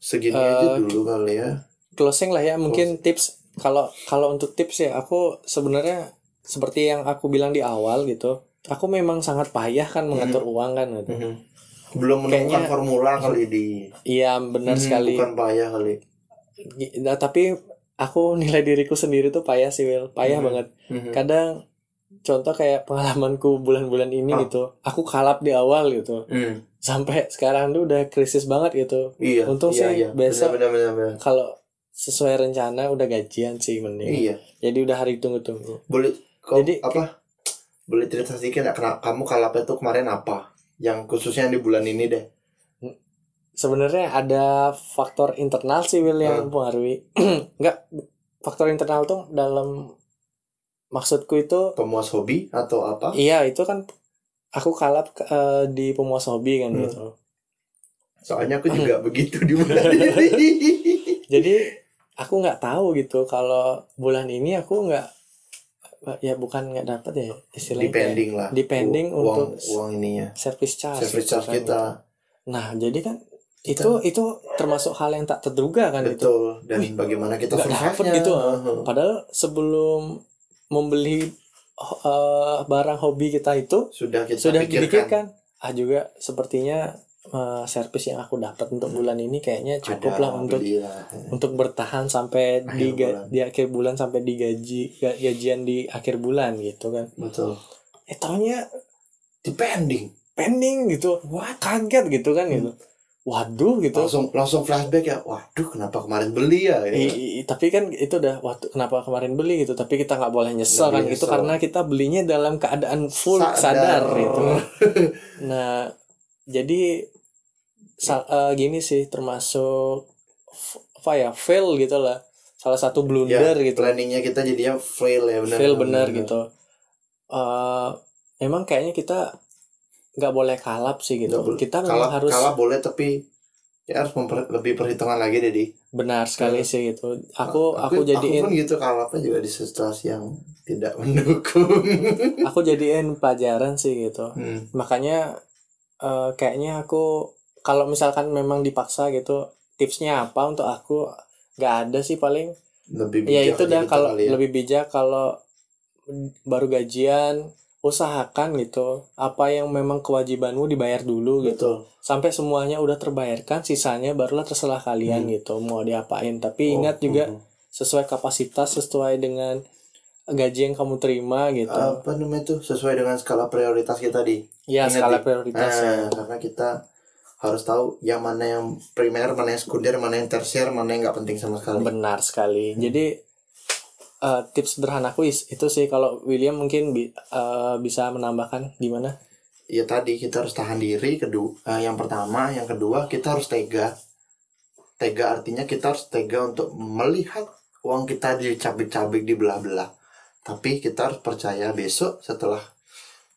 segini uh, aja dulu kali ya. Closing lah ya mungkin closing. Tips kalau kalau untuk tips ya aku sebenarnya seperti yang aku bilang di awal gitu aku memang sangat payah kan mengatur mm-hmm. uang kan gitu mm-hmm. belum menemukan formula kali di iya benar mm-hmm, sekali bukan payah kali nah, tapi aku nilai diriku sendiri tuh payah sih Will payah mm-hmm. banget mm-hmm. kadang contoh kayak pengalamanku bulan-bulan ini ah. gitu aku kalap di awal gitu mm. sampai sekarang tuh udah krisis banget gitu iya, untung iya, sih iya. besok kalau sesuai rencana udah gajian sih mending. Iya. Jadi udah hari tunggu-tunggu. Boleh kau, jadi apa? K- boleh cerita sedikit enggak kamu kalapnya tuh kemarin apa? Yang khususnya di bulan ini deh. sebenarnya ada faktor internal sih Will yang mempengaruhi. Hmm. Enggak, faktor internal tuh dalam maksudku itu pemuas hobi atau apa? Iya, itu kan aku kalah uh, di pemuas hobi kan hmm. gitu. Soalnya aku juga begitu di bulan ini. Jadi aku nggak tahu gitu kalau bulan ini aku nggak ya bukan nggak dapat ya istilahnya. Depending lah. Depending U- untuk uang ininya. Service charge. Service charge kita. Gitu. Nah jadi kan kita. itu itu termasuk hal yang tak terduga kan itu. Betul. Gitu. Dan wih, bagaimana kita survive-nya gitu. Uh-huh. Padahal sebelum membeli uh, barang hobi kita itu sudah kita sudah dipikirkan ah juga sepertinya uh, servis yang aku dapat untuk bulan ini kayaknya cukup lah untuk belilah. Untuk bertahan sampai akhir di bulan. Di akhir bulan sampai digaji gajian di akhir bulan gitu kan. Betul. Eh taunya depending pending gitu. Wah kaget gitu kan hmm. gitu. Waduh gitu. Langsung langsung flashback ya. Waduh kenapa kemarin beli ya? Gitu. I, i, tapi kan itu udah waduh kenapa kemarin beli gitu. Tapi kita nggak boleh nyesel gak kan nyesel. Itu karena kita belinya dalam keadaan full sadar, sadar gitu. Nah, jadi sal, uh, gini sih termasuk apa ya fail gitu lah. Salah satu blunder ya, gitu. Planningnya kita jadinya fail ya benar. Fail benar gitu. Uh, emang kayaknya kita nggak boleh kalap sih gitu. Boleh. Kita memang kalap, harus kalap boleh tapi ya harus memper, lebih perhitungan lagi Dedi. Benar sekali ya. Sih gitu. Aku aku, aku jadiin aku pun gitu kalapnya juga di situasi yang tidak mendukung. Aku jadiin pelajaran sih gitu. Hmm. Makanya uh, kayaknya aku kalau misalkan memang dipaksa gitu tipsnya apa untuk aku nggak ada sih paling. Lebih bijak. Ya itu dah kalau ya. Lebih bijak kalau baru gajian usahakan gitu apa yang memang kewajibanmu dibayar dulu gitu. Betul. Sampai semuanya udah terbayarkan sisanya barulah terserah kalian hmm. gitu mau diapain tapi oh, ingat juga uh-huh. sesuai kapasitas sesuai dengan gaji yang kamu terima gitu apa namanya tuh sesuai dengan skala prioritas kita di ya ingat skala di, prioritas eh, ya. Karena kita harus tahu yang mana yang primer mana yang sekunder mana yang tersier mana yang nggak penting sama sekali. Benar sekali hmm. Jadi Uh, tips sederhanaku itu sih kalau William mungkin bi- uh, bisa menambahkan gimana? Ya tadi kita harus tahan diri kedua uh, yang pertama, yang kedua kita harus tega. Tega artinya kita harus tega untuk melihat uang kita dicabik-cabik di belah-belah. Tapi kita harus percaya besok setelah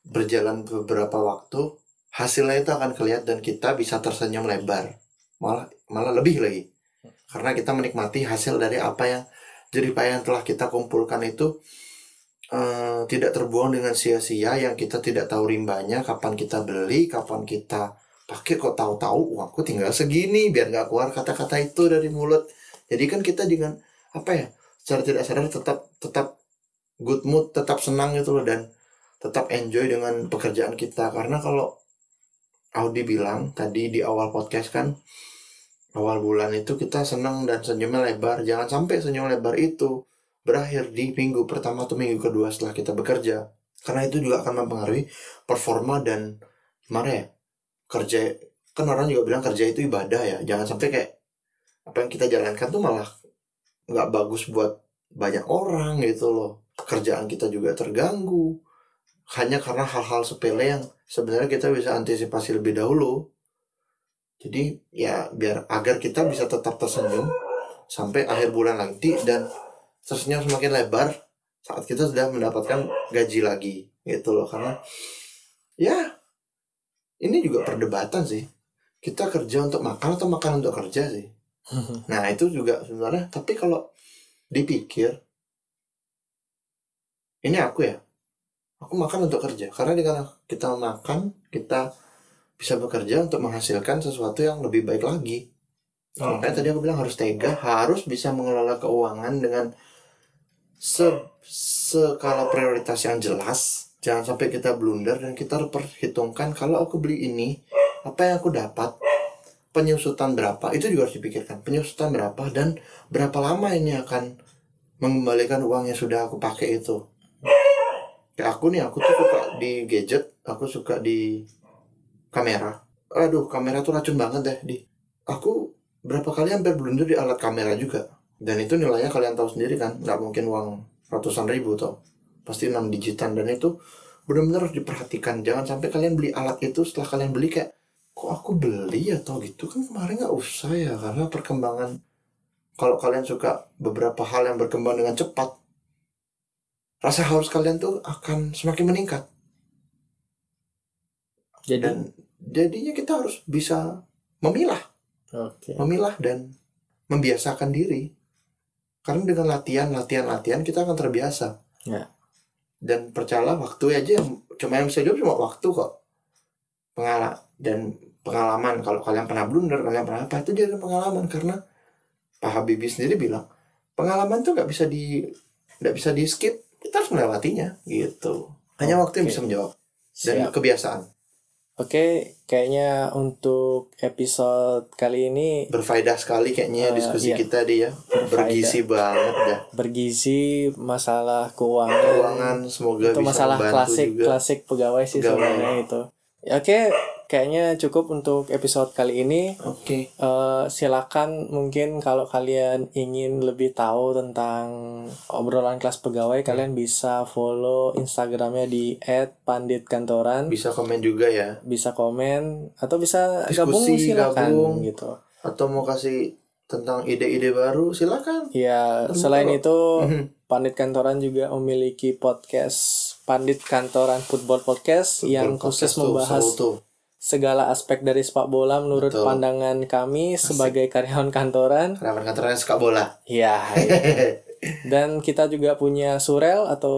berjalan beberapa waktu hasilnya itu akan kelihatan dan kita bisa tersenyum lebar. Malah malah lebih lagi. Karena kita menikmati hasil dari apa yang jadi apa yang telah kita kumpulkan itu uh, tidak terbuang dengan sia-sia yang kita tidak tahu rimbanya kapan kita beli kapan kita pakai kok tahu-tahu uangku tinggal segini biar nggak keluar kata-kata itu dari mulut. Jadi kan kita dengan apa ya secara tidak sadar tetap tetap good mood tetap senang gitu loh dan tetap enjoy dengan pekerjaan kita karena kalau Audi bilang tadi di awal podcast kan. Awal bulan itu kita senang dan senyumnya lebar. Jangan sampai senyum lebar itu berakhir di minggu pertama atau minggu kedua setelah kita bekerja. Karena itu juga akan mempengaruhi performa dan gimana ya? Kerja, kan orang juga bilang kerja itu ibadah ya. Jangan sampai kayak apa yang kita jalankan tuh malah gak bagus buat banyak orang gitu loh. Pekerjaan kita juga terganggu. Hanya karena hal-hal sepele yang sebenarnya kita bisa antisipasi lebih dahulu. Jadi ya biar agar kita bisa tetap tersenyum sampai akhir bulan nanti dan tersenyum semakin lebar saat kita sudah mendapatkan gaji lagi gitu loh karena ya ini juga perdebatan sih kita kerja untuk makan atau makan untuk kerja sih. Nah itu juga sebenarnya tapi kalau dipikir ini aku ya aku makan untuk kerja karena dengan kita makan kita bisa bekerja untuk menghasilkan sesuatu yang lebih baik lagi. Oh. Makanya tadi aku bilang harus tega, harus bisa mengelola keuangan dengan se- skala prioritas yang jelas. Jangan sampai kita blunder dan kita perhitungkan kalau aku beli ini, apa yang aku dapat, penyusutan berapa, itu juga harus dipikirkan. Penyusutan berapa dan berapa lama ini akan mengembalikan uang yang sudah aku pakai itu. Kayak aku nih, aku tuh suka di gadget, aku suka di kamera, aduh kamera tuh racun banget deh di. Aku berapa kali hampir blunder di alat kamera juga. Dan itu nilainya kalian tahu sendiri kan, nggak mungkin uang ratusan ribu toh, pasti enam digitan dan itu benar-benar harus diperhatikan. Jangan sampai kalian beli alat itu setelah kalian beli kayak kok aku beli atau gitu kan kemarin nggak usah ya, karena perkembangan, kalau kalian suka beberapa hal yang berkembang dengan cepat, rasa haus kalian tuh akan semakin meningkat. Jadi? Dan jadinya kita harus bisa memilah, okay. memilah dan membiasakan diri, karena dengan latihan, latihan, latihan kita akan terbiasa. Yeah. Dan percayalah waktu aja yang cuma yang bisa jawab cuma waktu kok. Pengala dan pengalaman, kalau kalian pernah blunder, kalian pernah apa, itu jadi pengalaman. Karena Pak Habibie sendiri bilang pengalaman tuh nggak bisa di nggak bisa di skip, kita harus melewatinya gitu. Hanya waktu okay. yang bisa menjawab dan Siap. kebiasaan. Oke, okay, kayaknya untuk episode kali ini berfaedah sekali kayaknya uh, diskusi iya. kita dia ya. Bergizi banget dah. Bergizi masalah keuangan. Keuangan semoga itu bisa masalah klasik juga. Klasik pegawai sih sebenarnya itu. Oke, okay, kayaknya cukup untuk episode kali ini. Oke. Okay. Uh, silakan mungkin kalau kalian ingin lebih tahu tentang obrolan kelas pegawai, hmm. kalian bisa follow Instagramnya di et pandit kantoran. Bisa komen juga ya. Bisa komen atau bisa diskusi, gabung silakan gabung, gitu. Atau mau kasih tentang ide-ide baru silakan. Iya, selain baru. itu Pandit Kantoran juga memiliki podcast Pandit Kantoran Football Podcast Football yang khusus podcast membahas tuh, segala aspek dari sepak bola menurut Betul. pandangan kami Asik. sebagai karyawan kantoran. Karyawan kantoran yang suka bola. Iya. Ya. Dan kita juga punya surel atau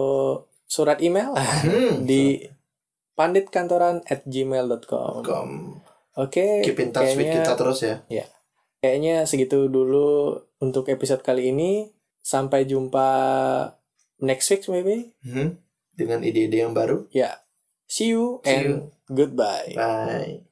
surat email hmm, di pandit kantoran at gmail dot com. Oke. Okay, keep in touch with kita terus ya. Ya. Kayaknya segitu dulu untuk episode kali ini. Sampai jumpa next week maybe. Hmm. Dengan ide-ide yang baru. Ya. Yeah. See you See and you. goodbye. Bye.